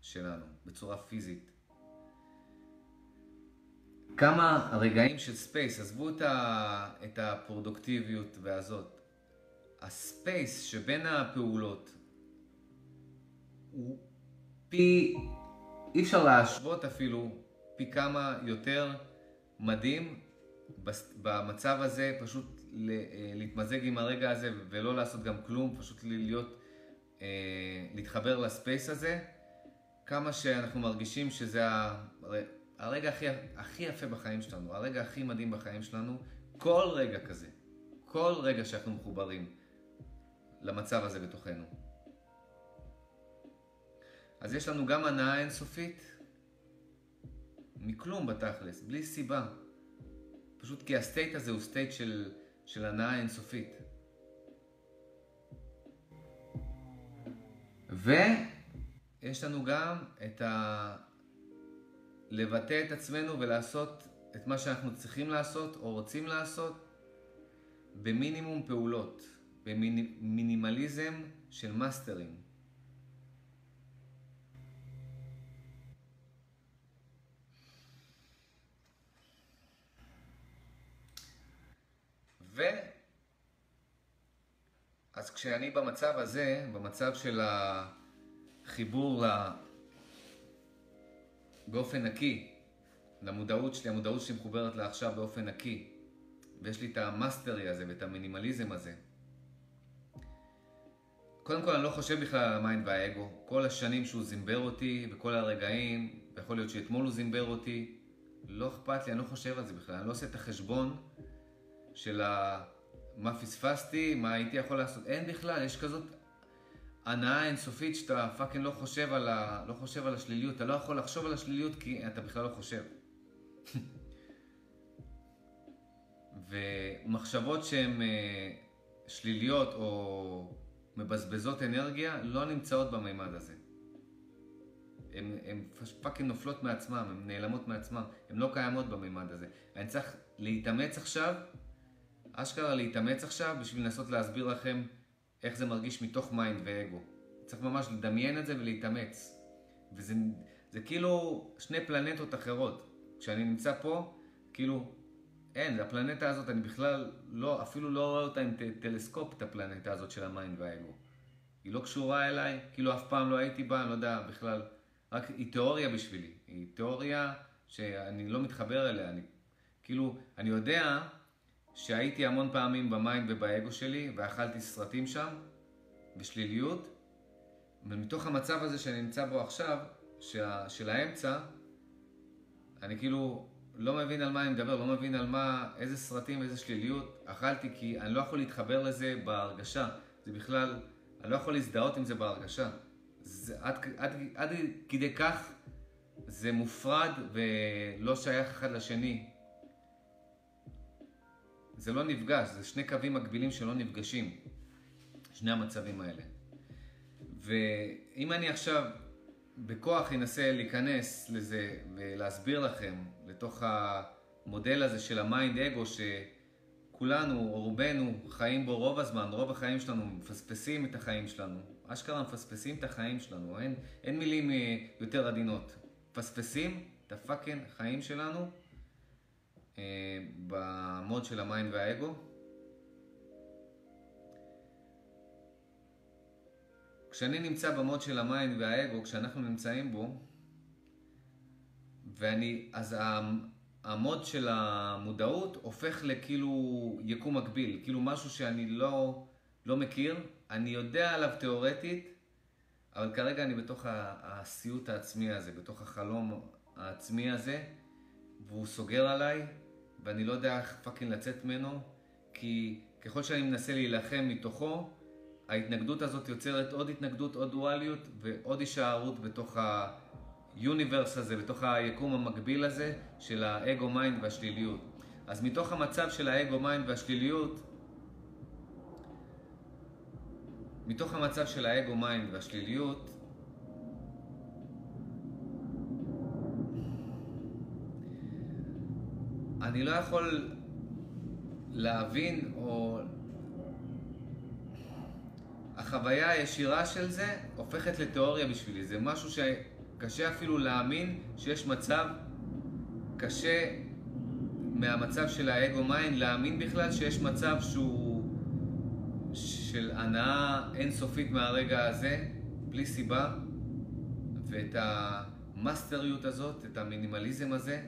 שלנו, בצורה פיזית. כמה הרגעים של ספייס, עזבו את הפרודוקטיביות והזאת. הספייס שבין הפעולות הוא אי אפשר להשוות אפילו, פי כמה יותר מדהים במצב הזה, פשוט להתמזג עם הרגע הזה ולא לעשות גם כלום, פשוט להתחבר לספייס הזה. כמה שאנחנו מרגישים שזה הרגע הכי יפה בחיים שלנו, הרגע הכי מדהים בחיים שלנו, כל רגע כזה, כל רגע שאנחנו מחוברים למצב הזה בתוכנו. אז יש לנו גם הנאה אינסופית, מכלום בתכלס, בלי סיבה. פשוט כי הסטייט הזה הוא סטייט של של הנאה אינסופית. ויש לנו גם את לבטא את עצמנו ולעשות את מה שאנחנו צריכים לעשות או רוצים לעשות במינימום פעולות, במינימליזם של מאסטרים. אז כשאני במצב הזה, במצב של החיבור באופן נקי, למודעות שלי מחוברת לעכשיו באופן נקי, ויש לי את המאסטרי הזה ואת המינימליזם הזה. קודם כל אני לא חושב בכלל על המיינד והאגו. כל השנים שהוא זימבר אותי וכל הרגעים, יכול להיות שאתמול הוא זימבר אותי, לא אכפת לי, אני לא חושב על זה בכלל. אני לא עושה את החשבון של מה פספסתי, מה הייתי יכול לעשות. אין בכלל, יש כזאת הנאה אינסופית שאתה פאקינג לא חושב על השליליות. אתה לא יכול לחשוב על השליליות כי אתה בכלל לא חושב. ומחשבות שהן שליליות או מבזבזות אנרגיה לא נמצאות בממד הזה. הן פאקינג נופלות מעצמם, הן נעלמות מעצמם, הן לא קיימות בממד הזה. אני צריך להתאמץ עכשיו, אשכרה להתאמץ עכשיו בשביל לנסות להסביר לכם איך זה מרגיש מתוך מיינד ואגו. צריך ממש לדמיין את זה ולהתאמץ. וזה כאילו שני פלנטות אחרות. כשאני נמצא פה, כאילו, אין, הפלנטה הזאת, אני בכלל לא, אפילו לא רואה אותה עם טלסקופ, את הפלנטה הזאת של המיינד והאגו. היא לא קשורה אליי, כאילו אף פעם לא הייתי בה, אני לא יודע בכלל, רק היא תיאוריה בשבילי. היא תיאוריה שאני לא מתחבר אליה. אני יודע שהייתי המון פעמים במיינד ובאגו שלי, ואכלתי סרטים שם, בשליליות, ומתוך המצב הזה שאני נמצא בו עכשיו, של האמצע, אני כאילו לא מבין על מה אני מדבר, לא מבין על איזה סרטים, איזה שליליות אכלתי, כי אני לא יכול להתחבר לזה בהרגשה. זה בכלל, אני לא יכול להזדהות עם זה בהרגשה. עד כדי כך, זה מופרד ולא שייך אחד לשני. זה לא נפגש, זה שני קווים מקבילים שלא נפגשים, שני המצבים האלה. ואם אני עכשיו בכוח אנסה להיכנס לזה ולהסביר לכם, לתוך המודל הזה של המיינד אגו, שכולנו, או רובנו, חיים בו רוב הזמן, רוב החיים שלנו, מפספסים את החיים שלנו. אשכרה מפספסים את החיים שלנו, אין מילים יותר עדינות. מפספסים את הפאקינג חיים שלנו, במוד של המיינד והאגו. כשאני נמצא במוד של המיינד והאגו, כשאנחנו נמצאים בו, אז המוד של המודעות הופך לכאילו יקום מקביל, כאילו משהו שאני לא מכיר, אני יודע עליו תיאורטית, אבל כרגע אני בתוך הסיוט העצמי הזה, בתוך החלום העצמי הזה, והוא סוגר עליי, ואני לא יודע איך פאקינג לצאת ממנו, כי ככל שאני מנסה להילחם מתוכו, ההתנגדות הזאת יוצרת עוד התנגדות, עוד דואליות, ועוד הישארות בתוך היוניברס הזה, בתוך היקום המקביל הזה, של האגו-מיינד והשליליות. אז מתוך המצב של האגו-מיינד והשליליות, אני לא יכול להבין, או החוויה הישירה של זה הופכת לתיאוריה בשבילי. זה משהו שקשה אפילו להאמין שיש מצב, קשה מהמצב של האגו-מיינד להאמין בכלל שיש מצב שהוא של הנאה אינסופית מהרגע הזה, בלי סיבה, ואת המאסטריות הזאת, את המינימליזם הזה.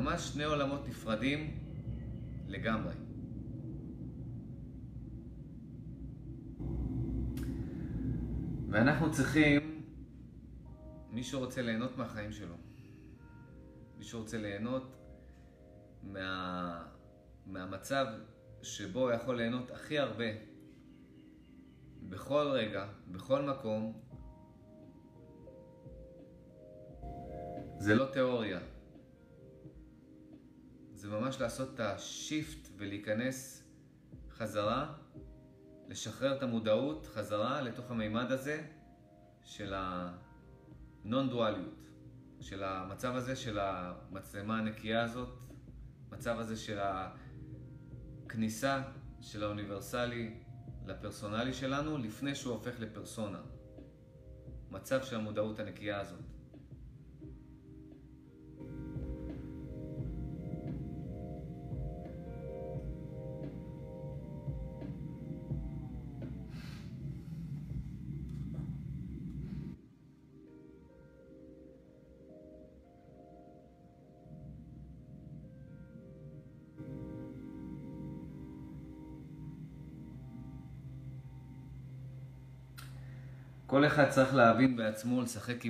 ממש שני עולמות נפרדים לגמרי. ואנחנו צריכים, מי שרוצה ליהנות מהחיים שלו, מי שרוצה ליהנות מהמצב שבו יכול ליהנות הכי הרבה בכל רגע, בכל מקום. זה לא תיאוריה. זה ממש לעשות את השיפט ולהיכנס חזרה, לשחרר את המודעות חזרה לתוך המימד הזה של הנון-דואליות, של המצב הזה, של המצלמה הנקייה הזאת, מצב הזה של הכניסה של האוניברסלי לפרסונלי שלנו לפני שהוא הופך לפרסונה. מצב של המודעות הנקייה הזאת. כל אחד צריך להבין בעצמו, לשחק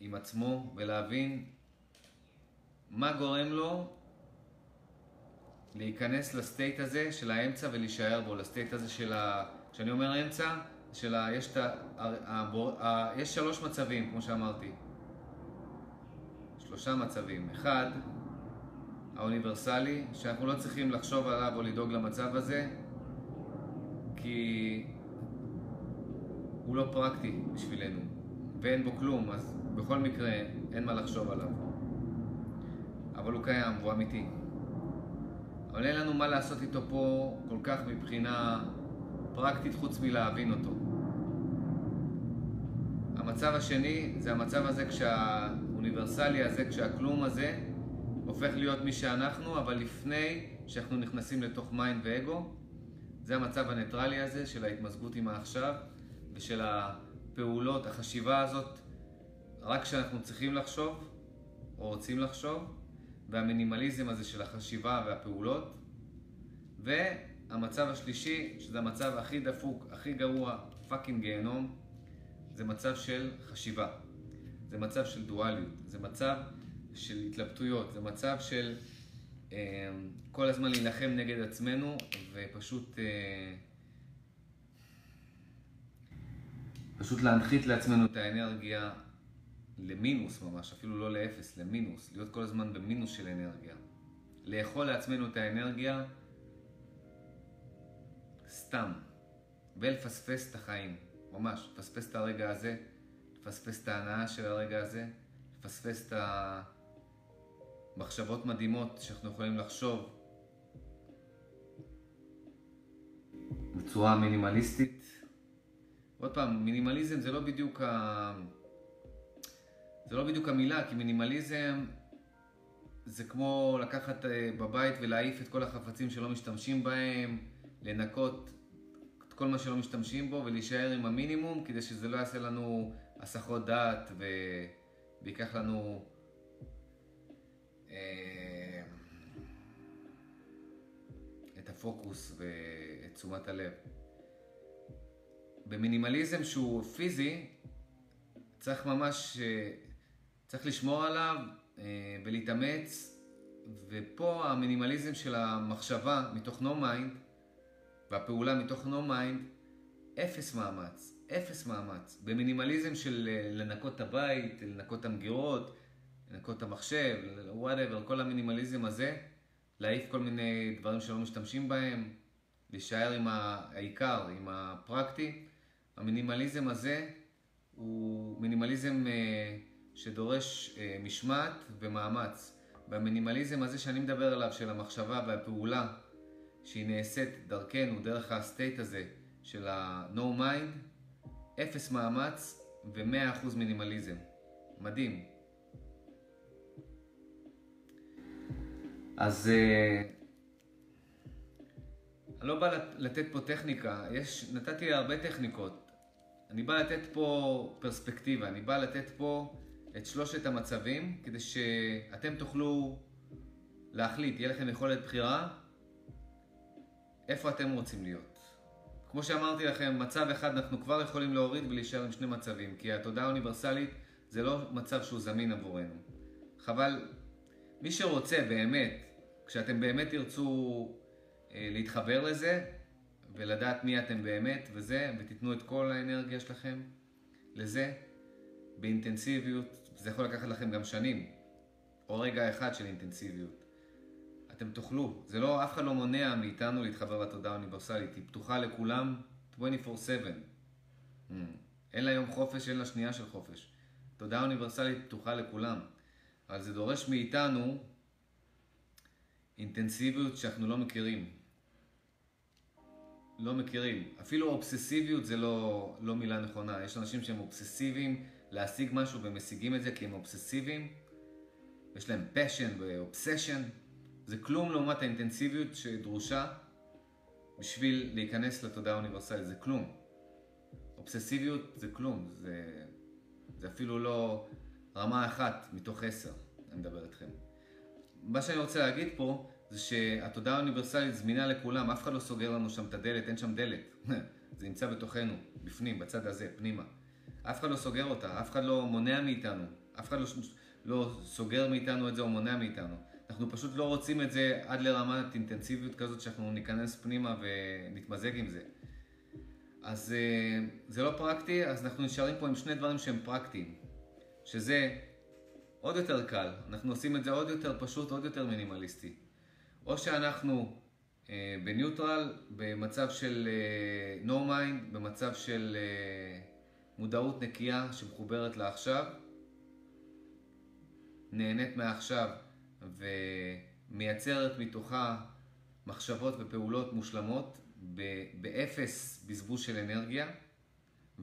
עם עצמו ולהבין מה גורם לו להיכנס לסטייט הזה של האמצע ולהישאר בו, לסטייט הזה של כשאני אומר אמצע, יש שלוש מצבים, כמו שאמרתי. שלושה מצבים. אחד, האוניברסלי, שאנחנו לא צריכים לחשוב עליו או לדאוג למצב הזה, כי הוא לא פרקטי בשבילנו, ואין בו כלום, אז בכל מקרה אין מה לחשוב עליו. אבל הוא קיים, הוא אמיתי. אבל אין לנו מה לעשות איתו פה כל כך מבחינה פרקטית חוץ מלהבין אותו. המצב השני זה המצב הזה כשהאוניברסלי הזה, כשהכלום הזה הופך להיות מי שאנחנו, אבל לפני שאנחנו נכנסים לתוך מיינד ואגו, זה המצב הניטרלי הזה של ההתמזגות עם העכשיו. ושל הפעולות, החשיבה הזאת, רק כשאנחנו צריכים לחשוב, או רוצים לחשוב, והמינימליזם הזה של החשיבה והפעולות, והמצב השלישי, שזה המצב הכי דפוק, הכי גרוע, פאקינג גיהנום, זה מצב של חשיבה, זה מצב של דואליות, זה מצב של התלבטויות, זה מצב של כל הזמן להילחם נגד עצמנו, ופשוט להנחית לעצמנו את האנרגיה למינוס ממש, אפילו לא לאפס, למינוס, להיות כל הזמן במינוס של אנרגיה. לאכול לעצמנו את האנרגיה סתם, ולפספס את החיים, ממש, לפספס את הרגע הזה, לפספס את ההנאה של הרגע הזה, לפספס את המחשבות מדהימות שאנחנו יכולים לחשוב בצורה מינימליסטית. עוד פעם, מינימליזם זה לא בדיוק המילה, כי מינימליזם זה כמו לקחת בבית ולהעיף את כל החפצים שלא משתמשים בהם, לנקות את כל מה שלא משתמשים בו ולהישאר עם המינימום, כדי שזה לא יעשה לנו הסחות דעת ויקח לנו את הפוקוס ואת תשומת הלב. במינימליזם שהוא פיזי, צריך ממש, לשמור עליו ולהתאמץ, ופה המינימליזם של המחשבה מתוך no mind, והפעולה מתוך no mind, אפס מאמץ, במינימליזם של לנקות את הבית, לנקות את המגירות, לנקות את המחשב, whatever, כל המינימליזם הזה, להעיף כל מיני דברים שלא משתמשים בהם, להישאר עם העיקר, עם הפרקטי. המינימליזם הזה הוא מינימליזם שדורש משמעת ומאמץ. והמינימליזם הזה שאני מדבר עליו, של המחשבה והפעולה שהיא נעשית דרכנו, דרך הסטייט הזה של ה-no mind, אפס מאמץ ו-100% מינימליזם. מדהים. אז אני לא בא לתת פה טכניקה, נתתי הרבה טכניקות. אני בא לתת פה פרספקטיבה, אני בא לתת פה את שלושת המצבים, כדי שאתם תוכלו להחליט, יהיה לכם יכולת בחירה, איפה אתם רוצים להיות. כמו שאמרתי לכם, מצב אחד אנחנו כבר יכולים להוריד ולהישאר עם שני מצבים, כי התודעה האוניברסלית זה לא מצב שהוא זמין עבורנו. חבל, מי שרוצה באמת, כשאתם באמת תרצו להתחבר לזה ולדעת מי אתם באמת וזה, ותיתנו את כל האנרגיה שלכם לזה באינטנסיביות. זה יכול לקחת לכם גם שנים או רגע אחד של אינטנסיביות. אתם תוכלו, זה לא, אף אחד לא מונע מאיתנו להתחבר לתודעה האוניברסלית, היא פתוחה לכולם 24/7. אין לה יום חופש, אין לה שנייה של חופש. תודעה אוניברסלית פתוחה לכולם, אבל זה דורש מאיתנו אינטנסיביות שאנחנו לא מכירים. אפילו אובססיביות זה לא מילה נכונה. יש אנשים שהם אובססיביים להשיג משהו ומשיגים את זה כי הם אובססיביים. יש להם passion ואובסשן. זה כלום לעומת האינטנסיביות שדרושה בשביל להיכנס לתודעה האוניברסלית. זה כלום. אובססיביות זה כלום. זה אפילו לא רמה אחת מתוך 10. אני מדבר איתכם. מה שאני רוצה להגיד פה זה שהתודעה האוניברסלית זמינה לכולם, אף אחד לא סוגר לנו שם את הדלת, אין שם דלת. זה נמצא בתוכנו, בפנים, בצד הזה, פנימה. אף אחד לא סוגר אותה, אף אחד לא מונע מאיתנו, אף אחד לא סוגר מאיתנו את זה או מונע מאיתנו. אנחנו פשוט לא רוצים את זה עד לרמת אינטנסיביות כזאת שאנחנו ניכנס פנימה ונתמזג עם זה. אז זה לא פרקטי, אז אנחנו נשארים פה עם שני דברים שהם פרקטיים, שזה עוד יותר קל, אנחנו עושים את זה עוד יותר פשוט, עוד יותר מינימליסטי. או שאנחנו בניוטרל, במצב של no mind, במצב של מודעות נקייה שמחוברת לעכשיו, נהנית מעכשיו ומייצרת מתוכה מחשבות ופעולות מושלמות באפס בזבוז של אנרגיה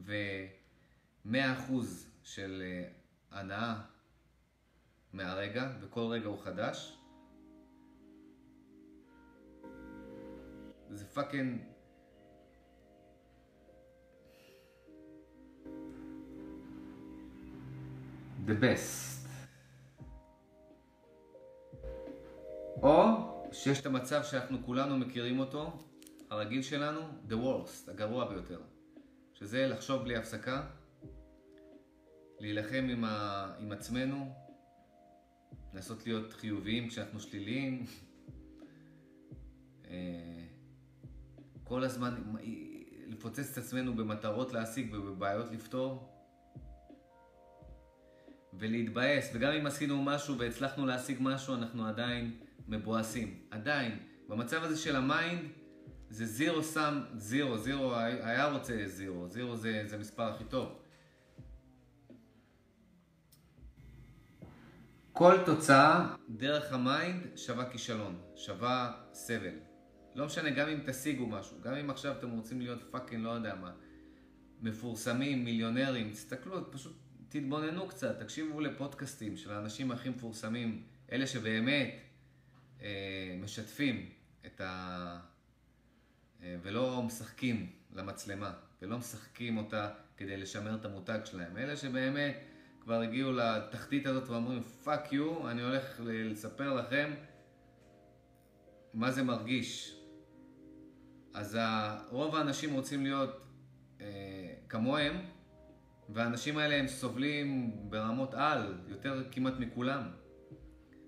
ו100% של הנאה מהרגע, וכל רגע הוא חדש. זה פאקינג... the best. או שיש את המצב שאנחנו כולנו מכירים אותו, הרגיל שלנו, the worst, הגרוע ביותר. שזה לחשוב בלי הפסקה, להילחם עם עצמנו, לנסות להיות חיוביים כשאנחנו שליליים. כל הזמן לפוצץ את עצמנו במטרות להשיג ובבעיות לפתור. ולהתבאס, וגם אם עשינו משהו והצלחנו להשיג משהו, אנחנו עדיין מבואסים. עדיין, במצב הזה של המיינד, זה זירו סם, זירו, זירו היה רוצה זירו, זירו זה מספר הכי טוב. כל תוצאה דרך המיינד שווה כישלון, שווה סבל. לא משנה, גם אם תשיגו משהו, גם אם עכשיו אתם רוצים להיות פאקינג לא יודע מה, מפורסמים, מיליונרים, תסתכלו, פשוט תתבוננו קצת, תקשיבו לפודקאסטים של האנשים הכי מפורסמים, אלה שבאמת משתפים את ולא משחקים למצלמה, ולא משחקים אותה כדי לשמר את המותג שלהם, אלה שבאמת כבר הגיעו לתחתית הזאת ואומרים fuck you, אני הולך לספר לכם מה זה מרגיש. אז רוב האנשים רוצים להיות כמוהם, והאנשים האלה הם סובלים ברמות על, יותר כמעט מכולם.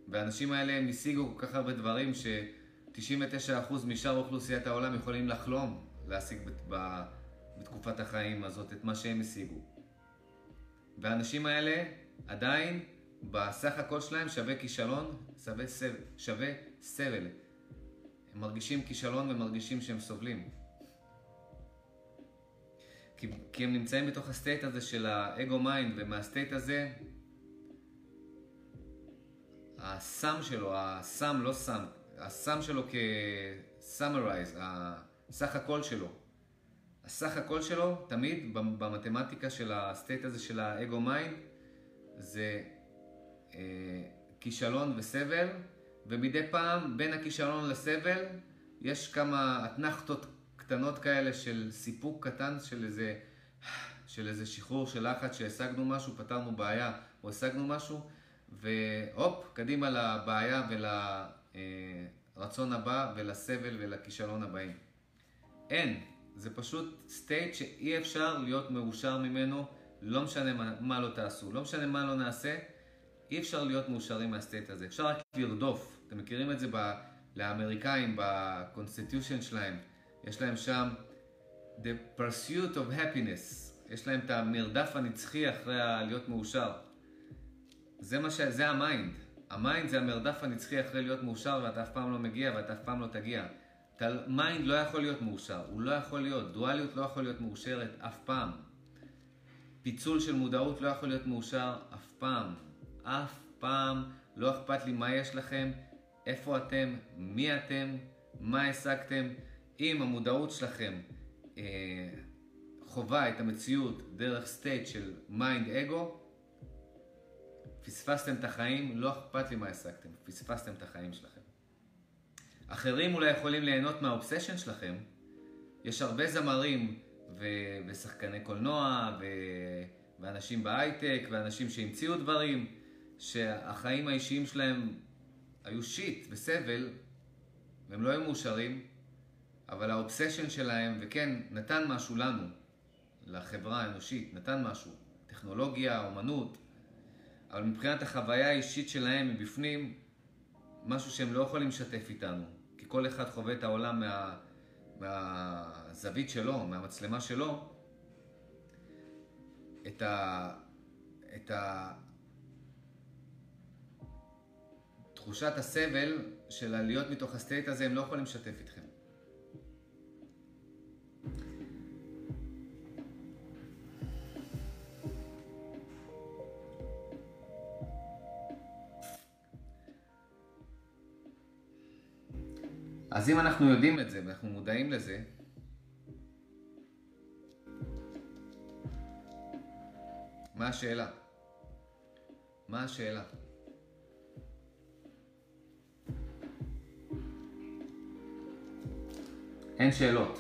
והאנשים האלה הם השיגו כל כך הרבה דברים ש-99% משאר אוכלוסיית העולם יכולים לחלום להשיג בתקופת החיים הזאת את מה שהם השיגו. והאנשים האלה עדיין בסך הכל שלהם שווה כישלון, שווה סבל. הם מרגישים כישלון ומרגישים שהם סובלים. כי הם נמצאים בתוך הסטייט הזה של האגו מיינד, ומהסטייט הזה, הסם שלו, הסם לא סם, הסם שלו כ-summarize, הסך הכל שלו. הסך הכל שלו, תמיד במתמטיקה של הסטייט הזה של האגו מיינד, זה כישלון וסבל, ומדי פעם בין הכישלון לסבל יש כמה אתנחתות קטנות כאלה של סיפוק קטן של איזה שחרור של לחץ שהשגנו משהו, פתרנו בעיה או השגנו משהו, והופ, קדימה לבעיה ולרצון הבא ולסבל ולכישלון הבאים. אין, זה פשוט סטייט שאי אפשר להיות מאושר ממנו, לא משנה מה לא תעשו, לא משנה מה לא נעשה, אי אפשר להיות מאושרים מהסטייט הזה. אפשר רק לרדוף. אתם מכירים את זה לאמריקאים, בקונסטיטיושן שלהם. יש להם שם The Pursuit of Happiness, יש להם את המרדף הנצחי אחרי להיות מאושר. זה מה שזה המיינד. המיינד זה המרדף הנצחי אחרי להיות מאושר, ואתה אף פעם לא מגיע ואתה אף פעם לא תגיע. מיינד לא יכול להיות מאושר, הוא לא יכול להיות, דואליות לא יכול להיות מאושרת אף פעם. פיצול של מודעות לא יכול להיות מאושר אף פעם. אף פעם. לא אכפת לי מה יש לכם, איפה אתם, מי אתם, מה השגתם. אם המודעות שלכם חובה את המציאות דרך סטייט של מיינד אגו, פספסתם את החיים, לא אכפת לי מה השגתם, פספסתם את החיים שלכם. אחרים אולי יכולים ליהנות מהאובסשן שלכם. יש הרבה זמרים ושחקני קולנוע ואנשים בהייטק ואנשים שהמציאו דברים שהחיים האישיים שלהם היו שיט וסבל והם לא היו מאושרים, אבל האובסשן שלהם, וכן, נתן משהו לנו, לחברה האנושית, נתן משהו, טכנולוגיה, אומנות, אבל מבחינת החוויה האישית שלהם מבפנים, משהו שהם לא יכולים לשתף איתנו, כי כל אחד חווה את העולם מהזווית שלו, מהמצלמה שלו, את תחושת הסבל של להיות מתוך הסטייט הזה, הם לא יכולים לשתף איתכם. אז אם אנחנו יודעים את זה ואנחנו מודעים לזה, מה השאלה? מה השאלה? אין שאלות.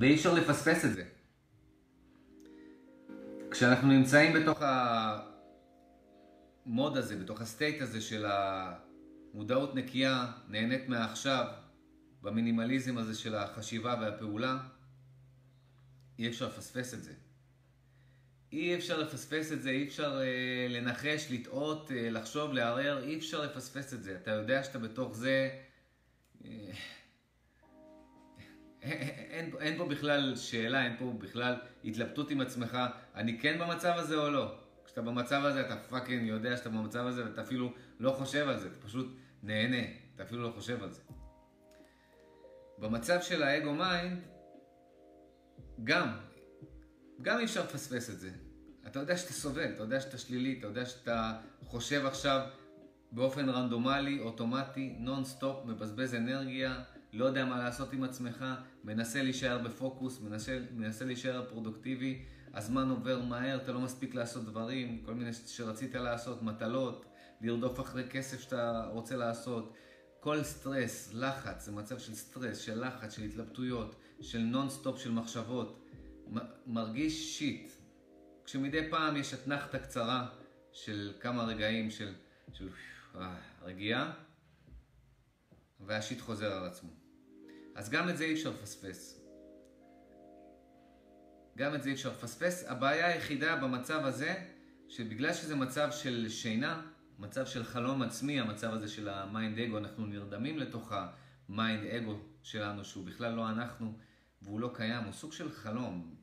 ואי אפשר לפספס את זה. כשאנחנו נמצאים בתוך המוד הזה, בתוך הסטייט הזה של המודעות נקייה, נהנית מהעכשיו, במינימליזם הזה של החשיבה והפעולה, אי אפשר לפספס את זה. אי אפשר לפספס את זה, אי אפשר לנחש, לטעות, לחשוב, לערער, אי אפשר לפספס את זה. אתה יודע שאתה בתוך זה, אין פה בכלל שאלה, אין פה בכלל התלבטות עם עצמך, אני כן במצב הזה או לא. כשאתה במצב הזה, אתה פאקינג יודע שאתה במצב הזה, ואתה אפילו לא חושב על זה, אתה פשוט נהנה, אתה אפילו לא חושב על זה. במצב של האגו מיינד, גם אי אפשר לפספס את זה. אתה יודע שאתה סובל, אתה יודע שאתה שלילי, אתה יודע שאתה חושב עכשיו באופן רנדומלי, אוטומטי, נון-סטופ, מבזבז אנרגיה, לא יודע מה לעשות עם עצמך, מנסה להישאר בפוקוס, מנסה להישאר פרודוקטיבי, הזמן עובר מהר, אתה לא מספיק לעשות דברים, כל מיני שרצית לעשות, מטלות, לרדוף אחרי כסף שאתה רוצה לעשות, כל סטרס, לחץ, זה מצב של סטרס, של לחץ, של התלבטויות, של נון-סטופ, של מחשבות, מרגיש שיט. כשמדי פעם יש התנחת קצרה של כמה רגעים של רגיעה, והשיט חוזר על עצמו. אז גם את זה אי אפשר לפספס. גם את זה אי אפשר לפספס. הבעיה היחידה במצב הזה, שבגלל שזה מצב של שינה, מצב של חלום עצמי, המצב הזה של המיינד אגו, אנחנו נרדמים לתוך המיינד אגו שלנו, שהוא בכלל לא אנחנו, והוא לא קיים, הוא סוג של חלום.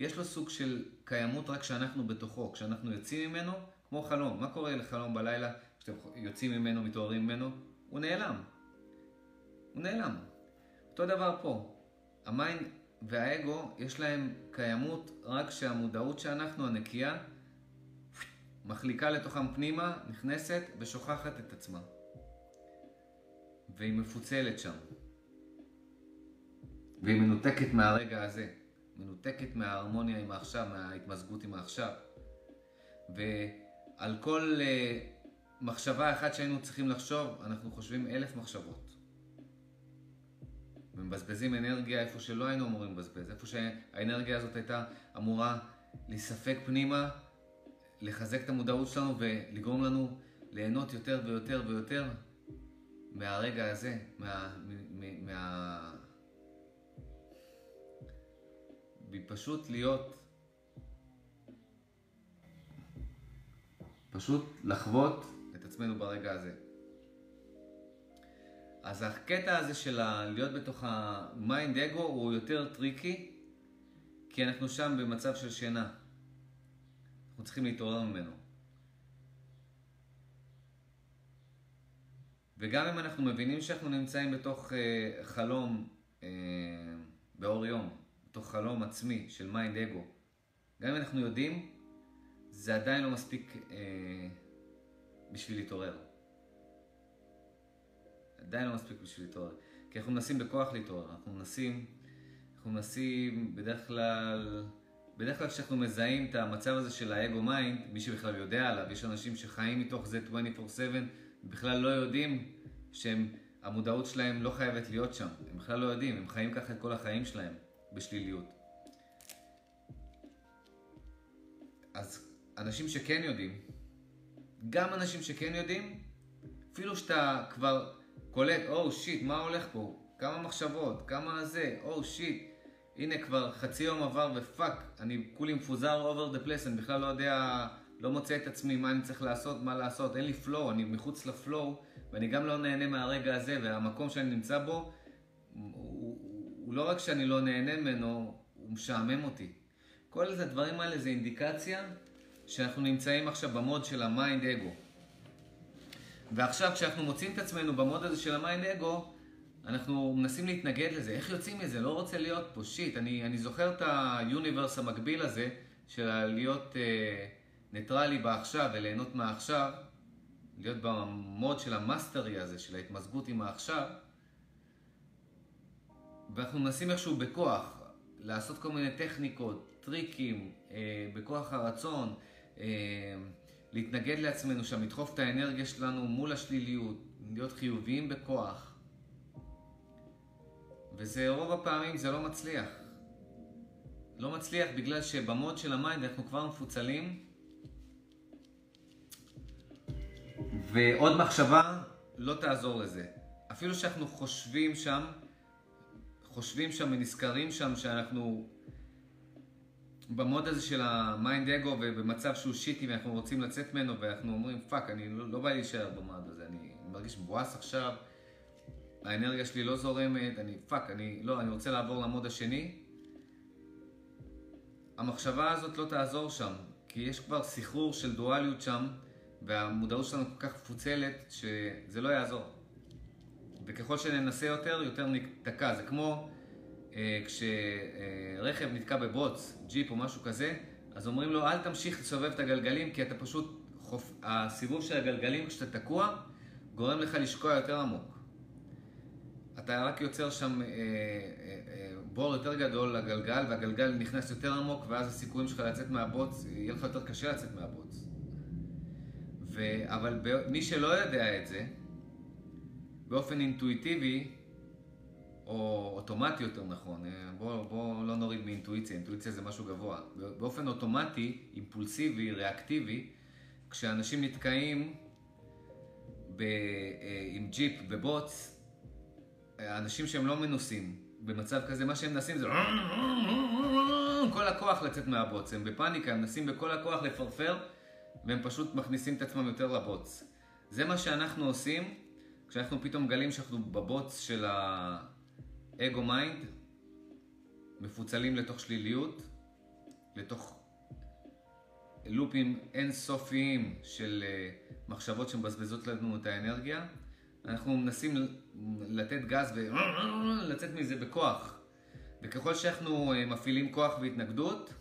יש לו סוג של קיימות רק כשאנחנו בתוכו, כשאנחנו יוצאים ממנו, כמו חלום. מה קורה לחלום בלילה? כשאתם יוצאים ממנו, מתעוררים ממנו, הוא נעלם. הוא נעלם. אותו דבר פה. המיינד והאגו יש להם קיימות רק שהמודעות שאנחנו, הנקייה, מחליקה לתוכם פנימה, נכנסת ושוכחת את עצמה. והיא מפוצלת שם. והיא מנותקת מהרגע הזה. מנותקת מההרמוניה עם העכשיו, מההתמזגות עם העכשיו. ועל כל מחשבה אחת שהיינו צריכים לחשוב, אנחנו חושבים 1000 מחשבות. ומבזבזים אנרגיה איפה שלא היינו אמורים לבזבז, איפה שהאנרגיה הזאת הייתה אמורה לספק פנימה, לחזק את המודעות שלנו ולגרום לנו ליהנות יותר ויותר ויותר מהרגע הזה, פשוט להיות, פשוט לחוות את עצמנו ברגע הזה. אז הקטע הזה של להיות בתוך המיינד אגו הוא יותר טריקי, כי אנחנו שם במצב של שינה. אנחנו צריכים להתעורר ממנו. וגם אם אנחנו מבינים שאנחנו נמצאים בתוך חלום באור יום, בתוך חלום עצמי של מיינד אגו, גם אם אנחנו יודעים, זה עדיין לא מספיק בשביל להתעורר. עדיין לא מספיק בשביל להתעורר. כי אנחנו מנסים בכוח להתעורר. אנחנו מנסים בדרך כלל כשאנחנו מזהים את המצב הזה של האגו מיינד, מי שבכלל יודע עליו, יש אנשים שחיים מתוך זה 24/7, בכלל לא יודעים שהמודעות שלהם לא חייבת להיות שם. הם בכלל לא יודעים, הם חיים ככה את כל החיים שלהם, בשליליות. אז אנשים שכן יודעים, גם אנשים שכן יודעים, אפילו שאתה כבר קולט, "Oh, shit, מה הולך פה? כמה מחשבות, כמה זה, oh, shit. הנה כבר חצי יום עבר ופאק, אני כולי מפוזר over the place, אני בכלל לא יודע, לא מוצא את עצמי מה אני צריך לעשות, מה לעשות, אין לי flow, אני מחוץ לפלואו, ואני גם לא נהנה מהרגע הזה, והמקום שאני נמצא בו, הוא לא רק שאני לא נהנה ממנו, הוא משעמם אותי. כל איזה דברים האלה זה אינדיקציה שאנחנו נמצאים עכשיו במוד של המיינד אגו. ועכשיו כשאנחנו מוצאים את עצמנו במוד הזה של המיינד אגו, אנחנו מנסים להתנגד לזה, איך יוצאים מזה? לא רוצה להיות פה, שיט. אני זוכר את היוניברס המקביל הזה, של להיות ניטרלי בעכשיו וליהנות מהעכשיו, להיות במוד של המאסטרי הזה, של ההתמזגות עם העכשיו, ואנחנו מנסים איכשהו בכוח, לעשות כל מיני טכניקות, טריקים, בכוח הרצון, להתנגד לעצמנו, שם לדחוף את האנרגיה שלנו מול השליליות, להיות חיוביים בכוח, וזה רוב הפעמים זה לא מצליח. לא מצליח בגלל שבמוד של המיינד אנחנו כבר מפוצלים. ועוד מחשבה לא תעזור לזה. אפילו שאנחנו חושבים שם ונזכרים שם שאנחנו במוד הזה של המיינד אגו ובמצב שהוא שיטי ואנחנו רוצים לצאת ממנו ואנחנו אומרים פאק, אני לא בא להישאר במוד הזה, אני מרגיש מבואס עכשיו. האנרגיה שלי לא זורמת, אני רוצה לעבור למוד השני. המחשבה הזאת לא תעזור שם, כי יש כבר סחרור של דואליות שם, והמודעות שלנו כל כך פוצלת שזה לא יעזור. וככל שננסה יותר נתקע. זה כמו כשרכב נתקע בבוץ, ג'יפ או משהו כזה, אז אומרים לו אל תמשיך לסובב את הגלגלים, כי אתה פשוט, הסיבוב של הגלגלים כשאתה תקוע, גורם לך לשקוע יותר עמוק. אתה רק יוצר שם בור יותר גדול לגלגל, והגלגל נכנס יותר עמוק, ואז הסיכויים שלך לצאת מהבוץ, יהיה לך יותר קשה לצאת מהבוץ. אבל מי שלא יודע את זה, באופן אינטואיטיבי, או אוטומטי יותר נכון, בוא לא נוריד מאינטואיציה, אינטואיציה זה משהו גבוה. באופן אוטומטי, אימפולסיבי, ריאקטיבי, כשאנשים נתקעים עם ג'יפ בבוץ, האנשים שהם לא מנוסים במצב כזה, מה שהם נשים זה כל הכוח לצאת מהבוץ, הם בפאניקה, הם נשים בכל הכוח לפרפר והם פשוט מכניסים את עצמם יותר לבוץ. זה מה שאנחנו עושים כשאנחנו פתאום גלים שאנחנו בבוץ של האגו מיינד, מפוצלים לתוך שליליות, לתוך לופים אינסופיים של מחשבות שמבזבזות לנו את האנרגיה. אנחנו מנסים לתת גז ולצאת מזה בכוח. וככל שאנחנו מפעילים כוח והתנגדות,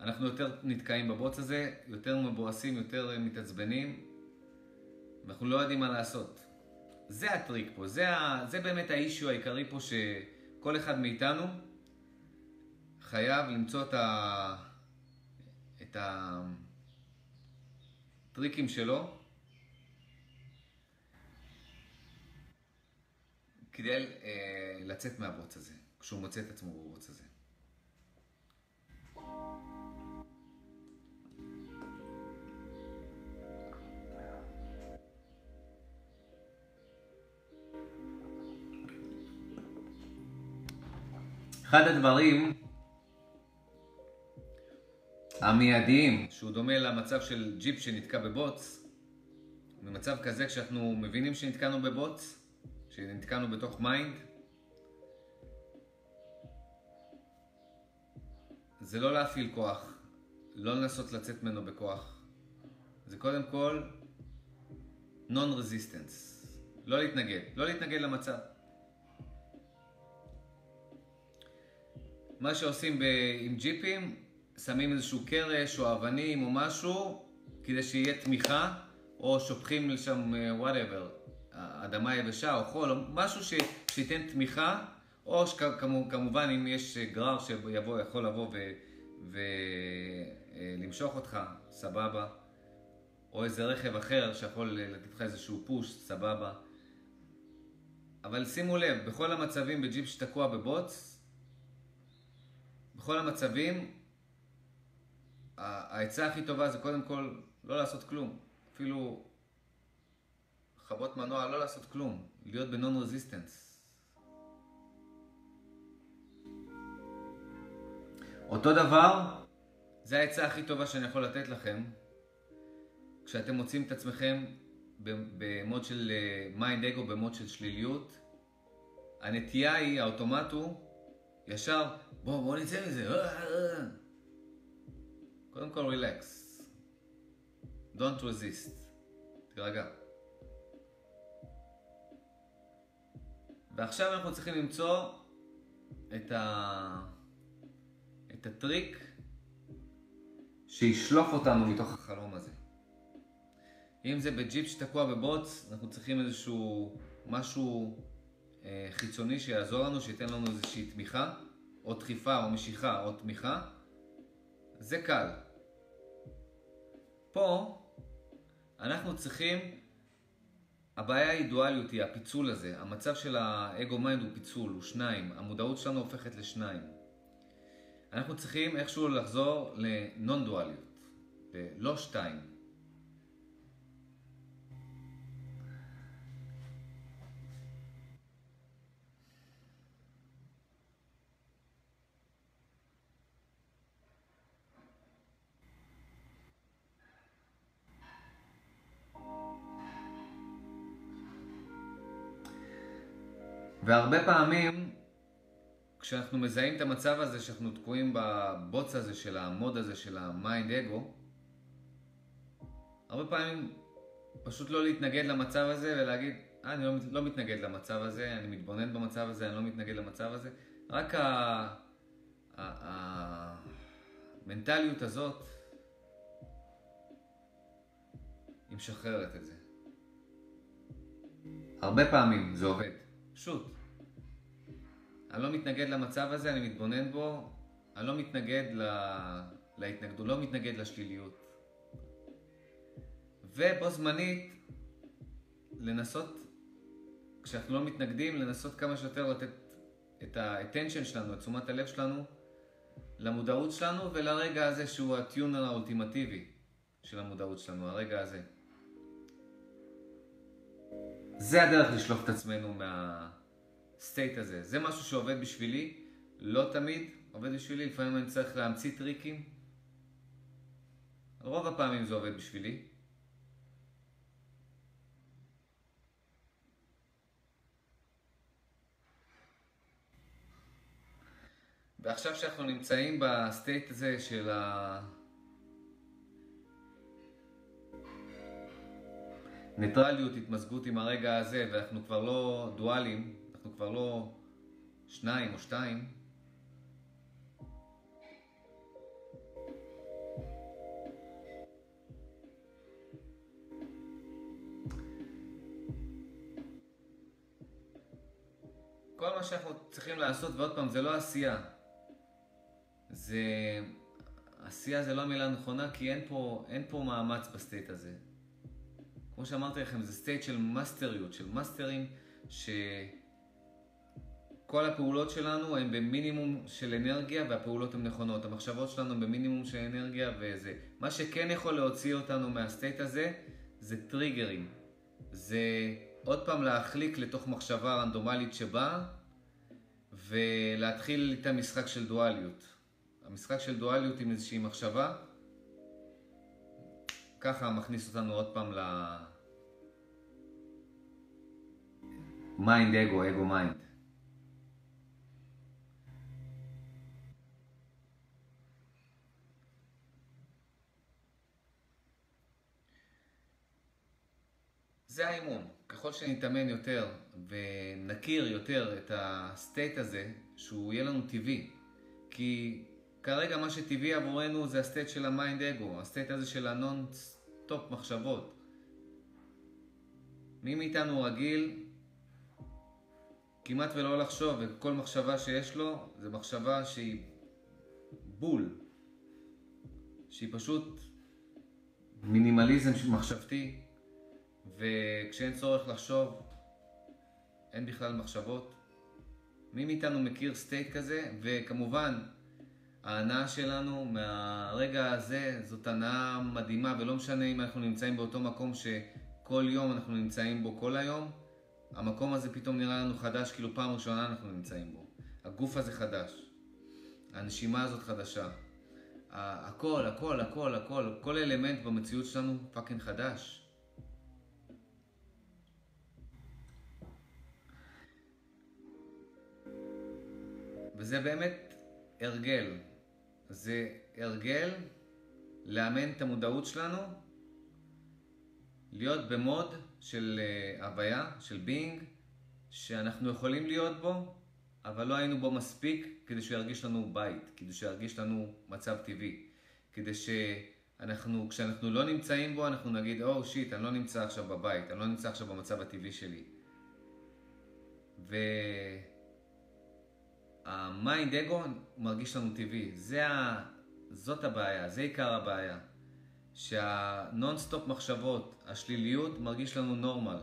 אנחנו יותר נתקעים בבוץ הזה, יותר מבואסים, יותר מתעצבנים, ואנחנו לא יודעים מה לעשות. זה הטריק פה, זה באמת האישו העיקרי פה שכל אחד מאיתנו חייב למצוא את הטריקים שלו, כדי לצאת מהבוץ הזה, כשהוא מוצא את עצמו בבוץ הזה. אחד הדברים המיידיים, שהוא דומה למצב של ג'יפ שנתקע בבוץ, במצב כזה, כשאנחנו מבינים שנתקענו בבוץ, שנתקענו בתוך מיינד, זה לא להפעיל כוח, לא לנסות לצאת ממנו בכוח. זה קודם כל non-resistance, לא להתנגד, לא להתנגד למצב. מה שעושים עם ג'יפים, שמים איזשהו קרש או אבנים או משהו כדי שיהיה תמיכה, או שופכים לשם whatever, אדמה יבשה או חול, או משהו שייתן תמיכה, או כמובן אם יש גרר שיכול לבוא ולמשוך אותך, סבבה, או איזה רכב אחר שיכול לתת לך איזשהו פוש, סבבה. אבל שימו לב, בכל המצבים בג'יפ שתקוע בבוץ, בכל המצבים, העצה הכי טובה זה קודם כל לא לעשות כלום, אפילו חבות מנוע, לא לעשות כלום, להיות ב-non-resistance. אותו דבר, זה העצה הכי טובה שאני יכול לתת לכם, כשאתם מוצאים את עצמכם במוד של מיינד אגו, במוד של שליליות, הנטייה היא, האוטומט הוא, ישר, בוא נצא מזה. קודם כל, רילקס. Don't resist. תרגע. ועכשיו אנחנו צריכים למצוא את הטריק שישלוף אותנו מתוך החלום הזה. אם זה בג'יפ שתקוע בבוץ, אנחנו צריכים איזשהו משהו חיצוני שיעזור לנו, שייתן לנו איזושהי תמיכה, או דחיפה, או משיכה, או תמיכה. זה קל. פה אנחנו צריכים, הבעיה היא דואליות, היא הפיצול הזה. המצב של האגו מיינד הוא פיצול, הוא שניים. המודעות שלנו הופכת לשניים. אנחנו צריכים איכשהו לחזור לנון דואליות, לא שתיים. והרבה פעמים, כשאנחנו מזהים את המצב הזה, שאנחנו תקועים בבוץ הזה של המוד הזה של המיינד אגו, הרבה פעמים פשוט לא להתנגד למצב הזה ולהגיד, אני לא מתנגד למצב הזה, אני מתבונן במצב הזה, אני לא מתנגד למצב הזה. רק המנטליות הזאת, היא משחררת את זה. הרבה פעמים זה עובד. פשוט. אני לא מתנגד למצב הזה, אני מתבונן בו, אני לא מתנגד להתנגדות, לא מתנגד לשליליות. ובו זמנית, לנסות, כשאנחנו לא מתנגדים, לנסות כמה שיותר לתת את האטנשן שלנו, את תשומת הלב שלנו, למודעות שלנו, ולרגע הזה שהוא הטיונר האולטימטיבי של המודעות שלנו, הרגע הזה. זה הדרך לשלוף את עצמנו מהסטייט הזה. זה משהו שעובד בשבילי, לא תמיד עובד בשבילי, לפעמים אני צריך להמציא טריקים. רוב הפעמים זה עובד בשבילי. ועכשיו שאנחנו נמצאים בסטייט הזה של ניטרליות, התמזגות עם הרגע הזה, ואנחנו כבר לא דואלים, אנחנו כבר לא שניים או שתיים. כל מה שאנחנו צריכים לעשות, ועוד פעם, זה לא עשייה. עשייה זה לא המילה נכונה, כי אין פה מאמץ בסטייט הזה. כמו שאמרתי לכם, זה סטייט של מאסטריות, של מאסטרים, שכל הפעולות שלנו הן במינימום של אנרגיה, והפעולות הן נכונות. המחשבות שלנו הן במינימום של אנרגיה, וזה. מה שכן יכול להוציא אותנו מהסטייט הזה, זה טריגרים. זה עוד פעם להחליק לתוך מחשבה רנדומלית שבאה, ולהתחיל את המשחק של דואליות. המשחק של דואליות עם איזושהי מחשבה, ככה מכניס אותנו עוד פעם מיינד אגו, אגו מיינד. זה האימון. ככל שנתאמן יותר ונכיר יותר את הסטייט הזה, שהוא יהיה לנו טבעי. כי כרגע מה שטבעי עבורנו זה הסטייט של המיינד אגו, הסטייט הזה של הנון סטופ מחשבות. מי מאיתנו רגיל כמעט ולא לחשוב, וכל מחשבה שיש לו זה מחשבה שהיא בול, שהיא פשוט מינימליזם מחשבתי, וכשאין צורך לחשוב אין בכלל מחשבות. מי מאיתנו מכיר סטייט כזה? וכמובן ההנאה שלנו מהרגע הזה זאת הנאה מדהימה, ולא משנה אם אנחנו נמצאים באותו מקום שכל יום אנחנו נמצאים בו כל היום, המקום הזה פתאום נראה לנו חדש, כאילו פעם ראשונה אנחנו נמצאים בו. הגוף הזה חדש, הנשימה הזאת חדשה, הכל, הכל, הכל, הכל, כל אלמנט במציאות שלנו פאקינג חדש. וזה באמת הרגל. זה הרגל לאמן את המודעות שלנו, להיות במוד של הוויה, של בינג, שאנחנו יכולים להיות בו, אבל לא היינו בו מספיק כדי שירגיש לנו בית, כדי שירגיש לנו מצב טבעי. כדי שאנחנו, כשאנחנו לא נמצאים בו, אנחנו נגיד, "Oh, שיט, אני לא נמצא עכשיו בבית, אני לא נמצא עכשיו במצב הטבעי שלי." המיינד אגו מרגיש לנו טבעי. זאת הבעיה, זה עיקר הבעיה. שהנונסטופ מחשבות, השליליות, מרגיש לנו נורמל.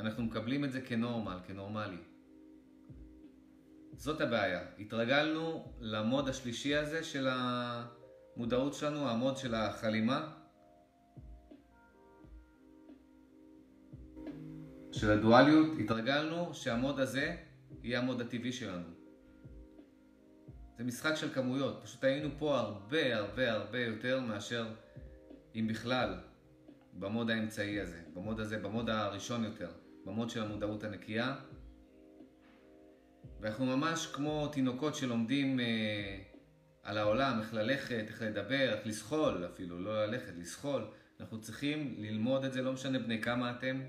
אנחנו מקבלים את זה כנורמל, כנורמלי. זאת הבעיה. התרגלנו למוד השלישי הזה של המודעות שלנו, המוד של החלימה. של הדואליות. התרגלנו שהמוד הזה יהיה המוד הטבעי שלנו. זה משחק של כמויות. פשוט היינו פה הרבה הרבה הרבה יותר מאשר, אם בכלל, במוד האמצעי הזה, במוד הראשון יותר, במוד של המודעות הנקייה. ואנחנו ממש כמו תינוקות שלומדים על העולם, איך ללכת, איך לדבר, איך לסחול אפילו, לא ללכת, לסחול. אנחנו צריכים ללמוד את זה, לא משנה בני כמה אתם,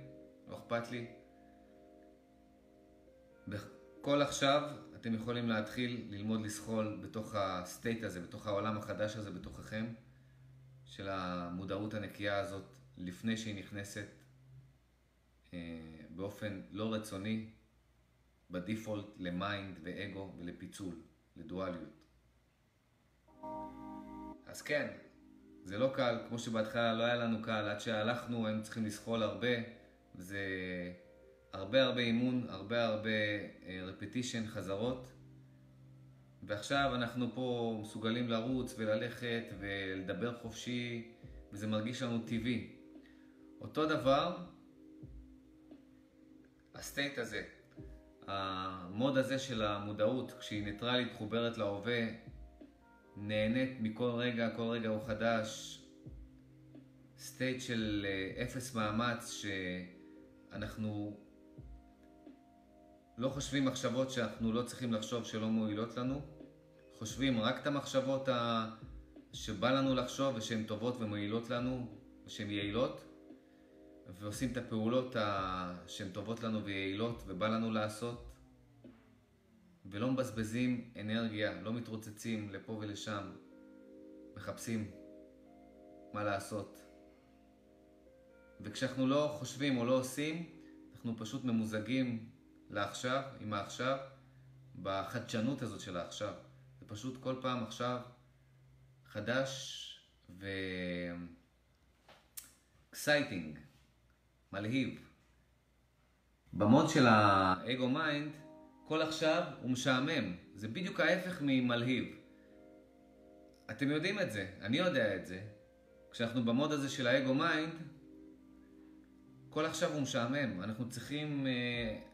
לא אכפת לי. כל עכשיו אתם יכולים להתחיל ללמוד לסחול בתוך הסטייט הזה, בתוך העולם החדש הזה בתוככם, של המודעות הנקייה הזאת, לפני שהיא נכנסת באופן לא רצוני, בדיפולט, למיינד ואגו ולפיצול, לדואליות. אז כן, זה לא קל, כמו שבהתחלה לא היה לנו קל, עד שהלכנו, היינו צריכים לסחול הרבה, וזה הרבה אימון, הרבה רפטישן, חזרות. ועכשיו אנחנו פה מסוגלים לרוץ וללכת ולדבר חופשי, וזה מרגיש לנו טבעי. אותו דבר, הסטייט הזה, המוד הזה של המודעות, כשהיא ניטרלית, חוברת להווה, נהנית מכל רגע, כל רגע הוא חדש. סטייט של אפס מאמץ, שאנחנו לא חושבים מחשבות שאנחנו לא צריכים לחשוב, שלא מועילות לנו. חושבים רק את המחשבות שבא לנו לחשוב, ושהן טובות ומועילות לנו, ושהן יעילות. ועושים את הפעולות שהן טובות לנו ויעילות, ובא לנו לעשות. ולא מבזבזים אנרגיה, לא מתרוצצים לפה ולשם. מחפשים מה לעשות. וכשאנחנו לא חושבים או לא עושים, אנחנו פשוט ממוזגים לעכשיו, עם העכשיו, בחדשנות הזאת של העכשיו. זה פשוט כל פעם עכשיו חדש ו-exciting, מלהיב. במוד של האגו מיינד, כל עכשיו הוא משעמם. זה בדיוק ההפך ממלהיב. אתם יודעים את זה, אני יודע את זה. כשאנחנו במוד הזה של האגו מיינד, כל עכשיו הוא משעמם, אנחנו צריכים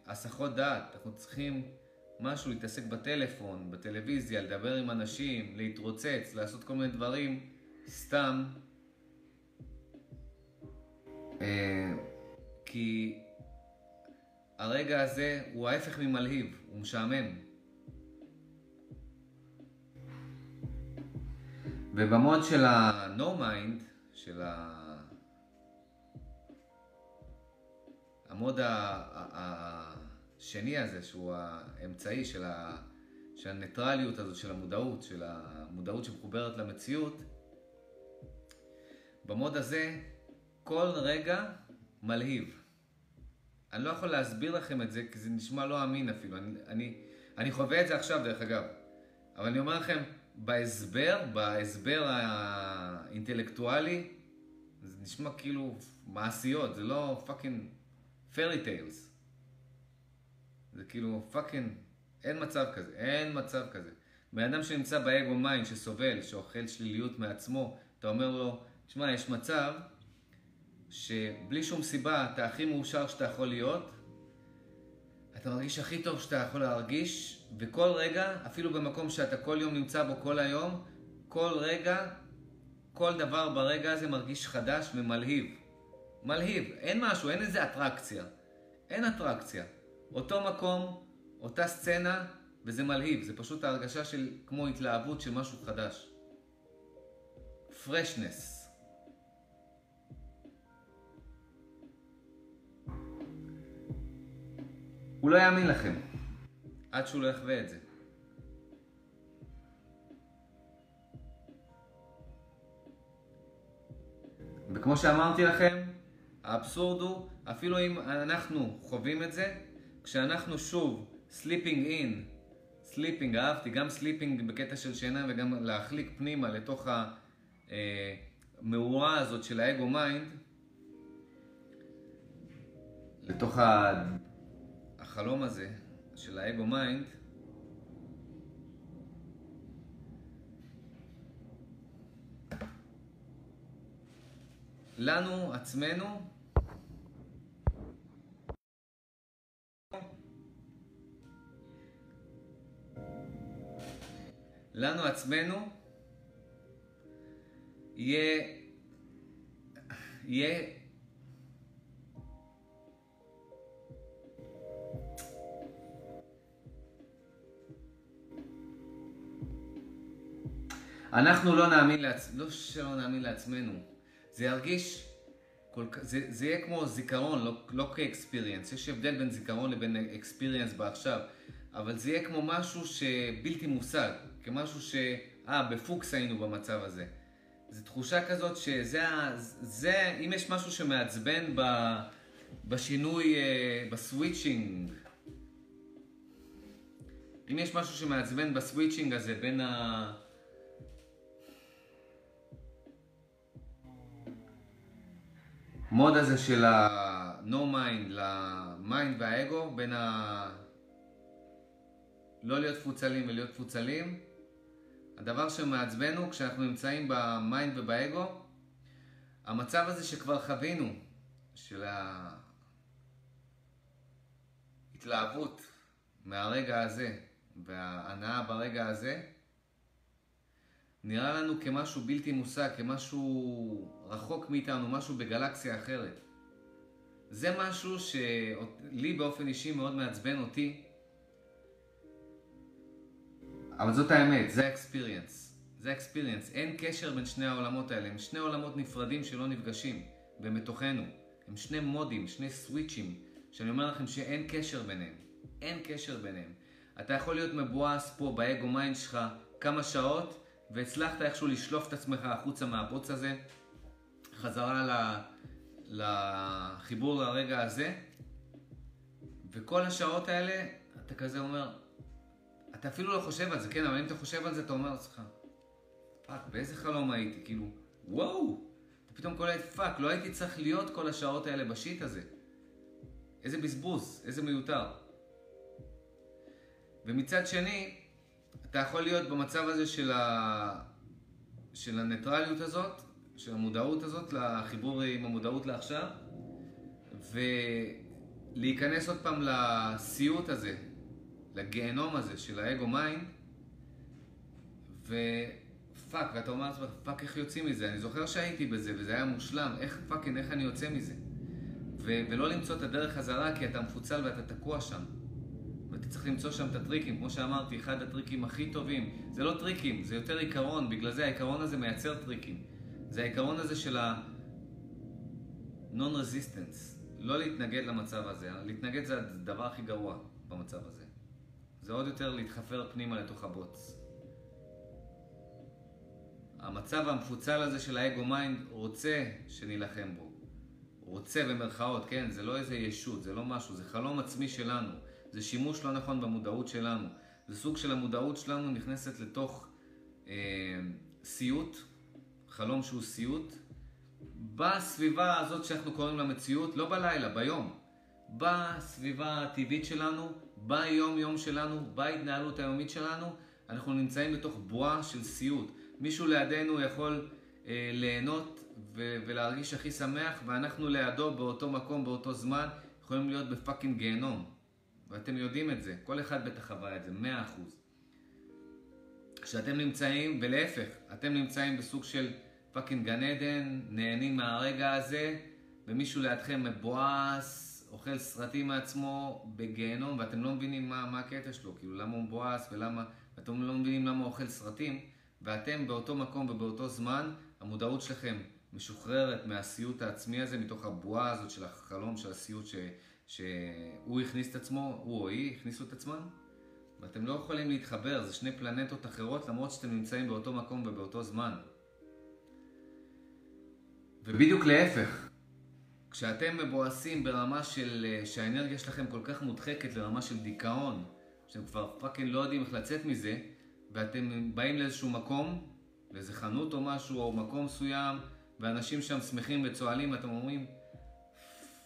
הסחות דעת, אנחנו צריכים משהו, להתעסק בטלפון, בטלוויזיה, לדבר עם אנשים, להתרוצץ, לעשות כל מיני דברים, סתם. כי הרגע הזה הוא ההפך ממלהיב, הוא משעמם. ובמוד של ה-No Mind, של המוד השני הזה, שהוא האמצעי של הניטרליות הזאת, של המודעות, של המודעות שמחוברת למציאות, במוד הזה כל רגע מלהיב. אני לא יכול להסביר לכם את זה, כי זה נשמע לא אמין אפילו. אני חווה את זה עכשיו, דרך אגב. אבל אני אומר לכם, בהסבר האינטלקטואלי, זה נשמע כאילו מעשיות, זה לא פאקינג fairy tales. זה כאילו פאקינג, אין מצב כזה, אין מצב כזה. באדם שנמצא באגו מיינד, שסובל, שאוכל שליליות מעצמו, אתה אומר לו, תשמע, יש מצב שבלי שום סיבה אתה הכי מאושר שאתה יכול להיות, אתה מרגיש הכי טוב שאתה יכול להרגיש, וכל רגע, אפילו במקום שאתה כל יום נמצא בו כל היום, כל רגע, כל דבר ברגע הזה מרגיש חדש ומלהיב. מלהיב, אין משהו, אין איזה אטרקציה. אין אטרקציה. אותו מקום, אותה סצנה, וזה מלהיב. זה פשוט ההרגשה של כמו התלהבות של משהו חדש. Freshness. הוא לא יאמין לכם, עד שהוא לא יחווה את זה. וכמו שאמרתי לכם, האבסורד הוא, אפילו אם אנחנו חווים את זה, כשאנחנו שוב, sleeping in, אהבתי, גם sleeping בקטע של שינה וגם להחליק פנימה לתוך המאורה הזאת של האגו מיינד, לתוך החלום הזה של האגו מיינד, לנו עצמנו יהיה אנחנו לא נאמין לעצמנו, לא שלא נאמין לעצמנו, זה ירגיש, זה יהיה כמו זיכרון, לא כאקספיריאנס, יש הבדל בין זיכרון לבין אקספיריאנס בעכשיו, אבל זה יהיה כמו משהו שבלתי מושג, כמשהו בפוקס היינו במצב הזה. זו תחושה כזאת שזה, אם יש משהו שמעצבן בשינוי, בסוויצ'ינג, אם יש משהו שמעצבן בסוויצ'ינג הזה בין המוד הזה של ה-No Mind ל-Mind והאגו, בין לא להיות פוצלים ולהיות פוצלים, הדבר שמעצבנו כשאנחנו נמצאים ב-Mind ובאגו, המצב הזה שכבר חווינו, של ההתלהבות מהרגע הזה וההנאה ברגע הזה, נראה לנו כמשהו בלתי מושג, כמשהו רחוק מאיתנו, משהו בגלקסיה אחרת. זה משהו שלי באופן אישי מאוד מעצבן אותי. אבל זאת האמת, זה האקספיריאנס. זה האקספיריאנס. אין קשר בין שני העולמות האלה. הם שני עולמות נפרדים שלא נפגשים במתוכנו. הם שני מודים, שני סוויצ'ים, שאני אומר לכם שאין קשר ביניהם. אין קשר ביניהם. אתה יכול להיות מבואס פה באגו מיינד שלך כמה שעות, והצלחת איכשהו לשלוף את עצמך החוצה מהבוץ הזה, חזרה לחיבור לרגע הזה, וכל השעות האלה אתה כזה אומר, אתה אפילו לא חושב על זה, כן, אבל אם אתה חושב על זה אתה אומר לך, פאק, באיזה חלום הייתי, כאילו, וואו, אתה פתאום קולט, פאק, לא הייתי צריך להיות כל השעות האלה בשיט הזה, איזה בזבוז, איזה מיותר. ומצד שני, אתה יכול להיות במצב הזה של הניטרליות הזאת, של המודעות הזאת, לחיבור עם המודעות לעכשיו, ולהיכנס עוד פעם לסיוט הזה, לגיהנום הזה של האגו מיינד, ופאק, ואתה אומר, פאק, איך יוצאים מזה? אני זוכר שהייתי בזה וזה היה מושלם, איך אני יוצא מזה? ולא למצוא את הדרך חזרה, כי אתה מפוצל ואתה תקוע שם. ואתה צריך למצוא שם את הטריקים, כמו שאמרתי, אחד הטריקים הכי טובים. זה לא טריקים, זה יותר עיקרון, בגלל זה העיקרון הזה מייצר טריקים. זה העיקרון הזה של ה-non-resistance. לא להתנגד למצב הזה, להתנגד זה הדבר הכי גרוע במצב הזה. זה עוד יותר להתחפר פנימה לתוך הבוץ. המצב המפוצל הזה של האגו מיינד רוצה שנילחם בו. רוצה במרכאות, כן, זה לא איזה ישות, זה לא משהו, זה חלום עצמי שלנו. זה שימוש לא נכון במודעות שלנו. זה סוג של המודעות שלנו נכנסת לתוך סיוט, חלום שהוא סיוט, בסביבה הזאת שאנחנו קוראים למציאות, לא בלילה, ביום. בסביבה הטבעית שלנו, ביום יום שלנו, בהתנהלות היומית שלנו, אנחנו נמצאים בתוך בועה של סיוט. מישהו לידינו יכול ליהנות ולהרגיש הכי שמח, ואנחנו לידו באותו מקום, באותו זמן, יכולים להיות בפאקינג גיהנום. ואתם יודעים את זה, כל אחד בטח חווה את זה, 100%. כשאתם נמצאים, ולהפך, אתם נמצאים בסוג של פאקינג גן עדן, נהנים מהרגע הזה, ומישהו לידכם מבואס, אוכל סרטים מעצמו בגיהנום, ואתם לא מבינים מה הקטע שלו, כאילו למה הוא מבואס ולמה, ואתם לא מבינים למה הוא אוכל סרטים, ואתם באותו מקום ובאותו זמן, המודעות שלכם משוחררת מהסיוט העצמי הזה, מתוך הבועה הזאת של החלום, של הסיוט שהוא הכניס את עצמו, הוא או היא הכניסו את עצמם, ואתם לא יכולים להתחבר, זה שני פלנטות אחרות, למרות שאתם נמצאים באותו מקום ובאותו זמן. ובדיוק להפך, כשאתם מבואסים ברמה של, שהאנרגיה שלכם כל כך מודחקת לרמה של דיכאון, שאתם כבר פאקינג לא יודעים איך לצאת מזה, ואתם באים לאיזשהו מקום, לאיזו חנות או משהו, או מקום מסוים, ואנשים שם שמחים וצועלים, ואתם אומרים,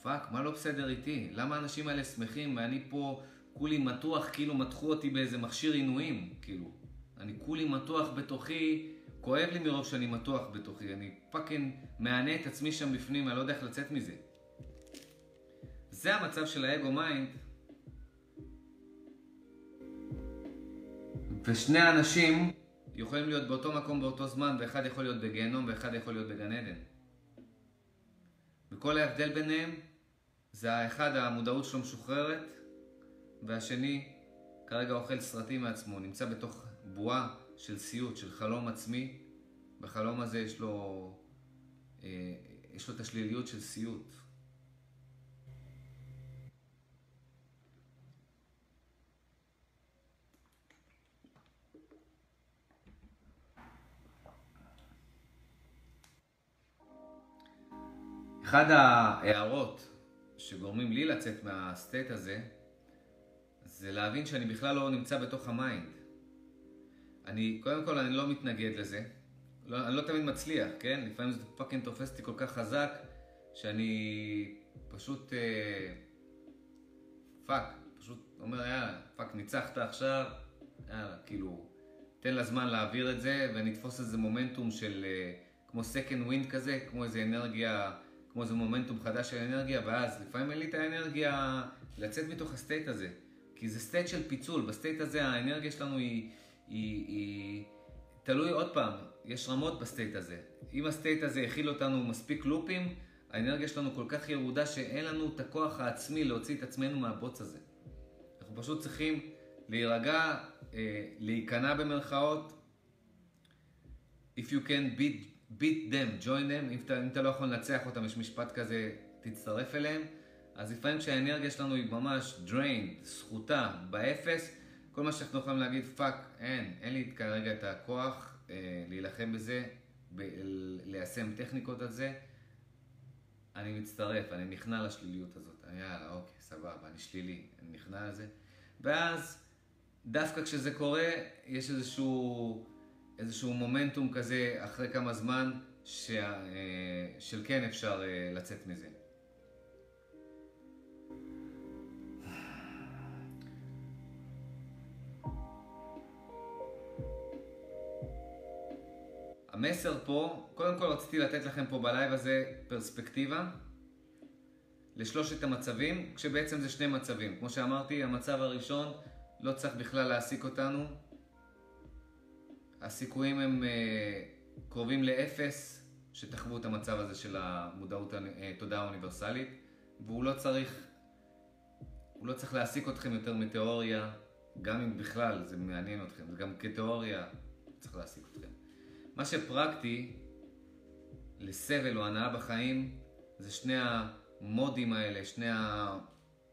פאק, מה לא בסדר איתי? למה האנשים האלה שמחים? ואני פה כולי מתוח, כאילו מתחו אותי באיזה מכשיר עינויים, כאילו. אני כולי מתוח בתוכי, כואב לי מרוב שאני מתוח בתוכי, אני פאקינג מענה את עצמי שם בפנים, אני לא יודע איך לצאת מזה. זה המצב של האגו מיינד. ושני האנשים יכולים להיות באותו מקום באותו זמן, ואחד יכול להיות בגיהנום ואחד יכול להיות בגן עדן. וכל ההבדל ביניהם זה האחד המודעות שלו משוחררת, והשני כרגע אוכל סרטים מעצמו, נמצא בתוך בועה של סיוט, של חלום עצמי. בחלום הזה יש לו את השליליות של סיוט. אחד ההערות שגורמים לי לצאת מהסטייט הזה, זה להבין שאני בכלל לא נמצא בתוך המיינד. קודם כל, אני לא מתנגד לזה. אני לא תמיד מצליח, כן? לפעמים זה פאקינג תופס אותי כל כך חזק, שאני פשוט, פשוט אומר, יאללה, ניצחת עכשיו, יאללה, כאילו, תן לה זמן להעביר את זה, ונתפוס איזה מומנטום של, כמו second wind כזה, כמו איזה אנרגיה, כמו איזה מומנטום חדש של אנרגיה, ואז לפעמים אין לי את האנרגיה לצאת מתוך הסטייט הזה, כי זה סטייט של פיצול. בסטייט הזה האנרגיה שלנו היא תלוי, עוד פעם, יש רמות בסטייט הזה. אם הסטייט הזה הכיל אותנו מספיק לופים, האנרגיה שלנו כל כך ירודה שאין לנו את הכוח העצמי להוציא את עצמנו מהבוץ הזה. אנחנו פשוט צריכים להירגע, להיכנע במרכאות. If you can beat them, join them. אם אתה לא יכול לנצח אותם, יש משפט כזה, תצטרף אליהם. אז לפעמים כשהאנרגיה שלנו היא ממש drained, זכותה, באפס, כל מה שאנחנו יכולים להגיד, פאק, אין לי כרגע את הכוח להילחם בזה, ליישם טכניקות על זה, אני מצטרף, אני נכנע לשליליות הזאת, יאללה, אוקיי, סבבה, אני שלילי, אני נכנע לזה. ואז, דווקא כשזה קורה, יש איזשהו מומנטום כזה, אחרי כמה זמן, של כן אפשר לצאת מזה. המסר פה, קודם כל רציתי לתת לכם פה בלייב הזה פרספקטיבה לשלושת המצבים, כשבעצם זה שני מצבים. כמו שאמרתי, המצב הראשון לא צריך בכלל להעסיק אותנו. הסיכויים הם קרובים לאפס שתחוו את המצב הזה של המודעות, תודעה אוניברסלית. והוא לא צריך להעסיק אתכם יותר מתיאוריה, גם אם בכלל זה מעניין אתכם, וגם כתיאוריה צריך להעסיק אתכם. מה שפרקטי לסבל או הנאה בחיים זה שני המודים האלה, שני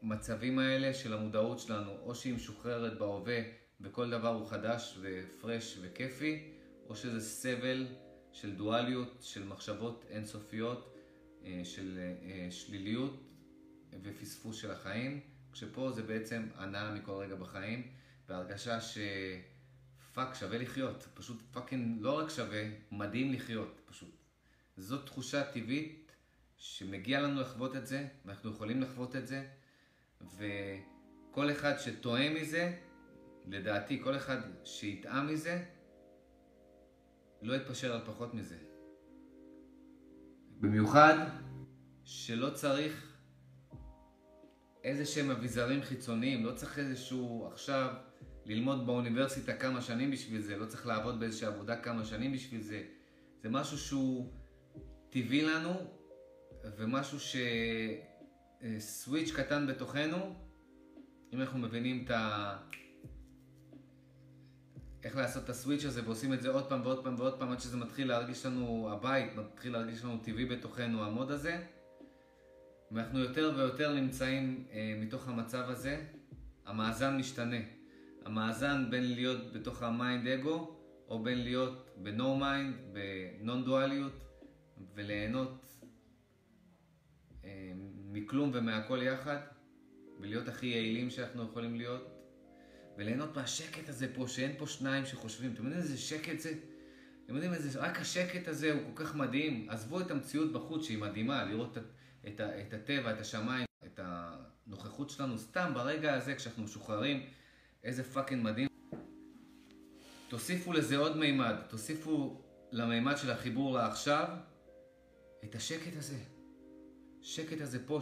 המצבים האלה של המודעות שלנו, או שהיא משוחררת בהווה וכל דבר הוא חדש ופרש וכיפי, או שזה סבל של דואליות, של מחשבות אינסופיות, של שליליות ופספוס של החיים, כשפה זה בעצם הנאה מכל רגע בחיים, והרגשה שפאק שווה לחיות, פשוט פאקינג לא רק שווה, מדהים לחיות פשוט. זאת תחושה טבעית שמגיע לנו לחוות את זה, ואנחנו יכולים לחוות את זה, וכל אחד שטועה מזה, לדעתי כל אחד שיטעה מזה, לא יתפשר על פחות מזה. במיוחד שלא צריך איזה שהם אביזרים חיצוניים, לא צריך איזשהו עכשיו ללמוד באוניברסיטה כמה שנים בשביל זה, לא צריך לעבוד באיזושהי עבודה כמה שנים בשביל זה. זה משהו שהוא טבעי לנו, ומשהו שסוויץ' קטן בתוכנו, אם אנחנו מבינים את איך לעשות את הסוויץ' הזה, ועושים את זה עוד פעם ועוד פעם ועוד פעם, עד שזה מתחיל להרגיש לנו הבית, מתחיל להרגיש לנו טבעי בתוכנו, העמוד הזה. ואנחנו יותר ויותר נמצאים מתוך המצב הזה. המאזן משתנה. המאזן בין להיות בתוך המיינד אגו, או בין להיות בנו מיינד, בנון דואליות, וליהנות מכלום ומהכל יחד, ולהיות הכי יעילים שאנחנו יכולים להיות. וליהנות מהשקט הזה פה, שאין פה שניים שחושבים. אתם יודעים איזה שקט זה? אתם יודעים איזה, רק השקט הזה הוא כל כך מדהים. עזבו את המציאות בחוץ שהיא מדהימה, לראות את הטבע, את השמיים, את הנוכחות שלנו. סתם ברגע הזה, כשאנחנו משוחררים, איזה פאקינג מדהים. תוסיפו לזה עוד מימד, תוסיפו למימד של החיבור לעכשיו, את השקט הזה. שקט הזה פה,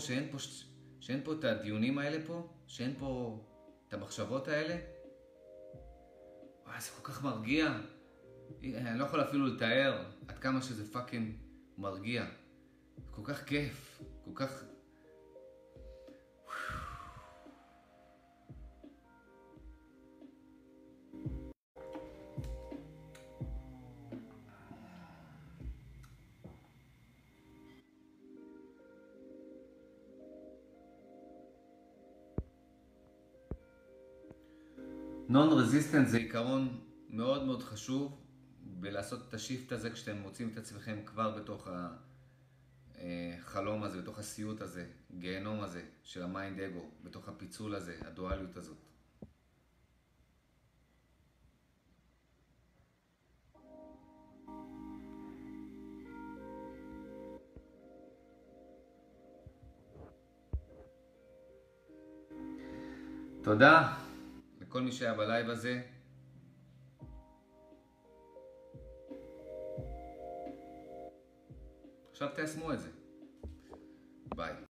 שאין פה את הדיונים האלה פה, שאין פה את המחשבות האלה. וואי, זה כל כך מרגיע. אני לא יכול אפילו לתאר עד כמה שזה פאקינג מרגיע. כל כך כיף, כל כך Non-resistance זה עיקרון מאוד מאוד חשוב בלעשות את השיפט הזה כשאתם מוצאים את עצמכם כבר בתוך החלום הזה, בתוך הסיוט הזה, גיהנום הזה של המיינד אגו, בתוך הפיצול הזה, הדואליות הזאת. תודה. כל מי שהיה בלייב הזה. עכשיו תיישמו את זה. ביי.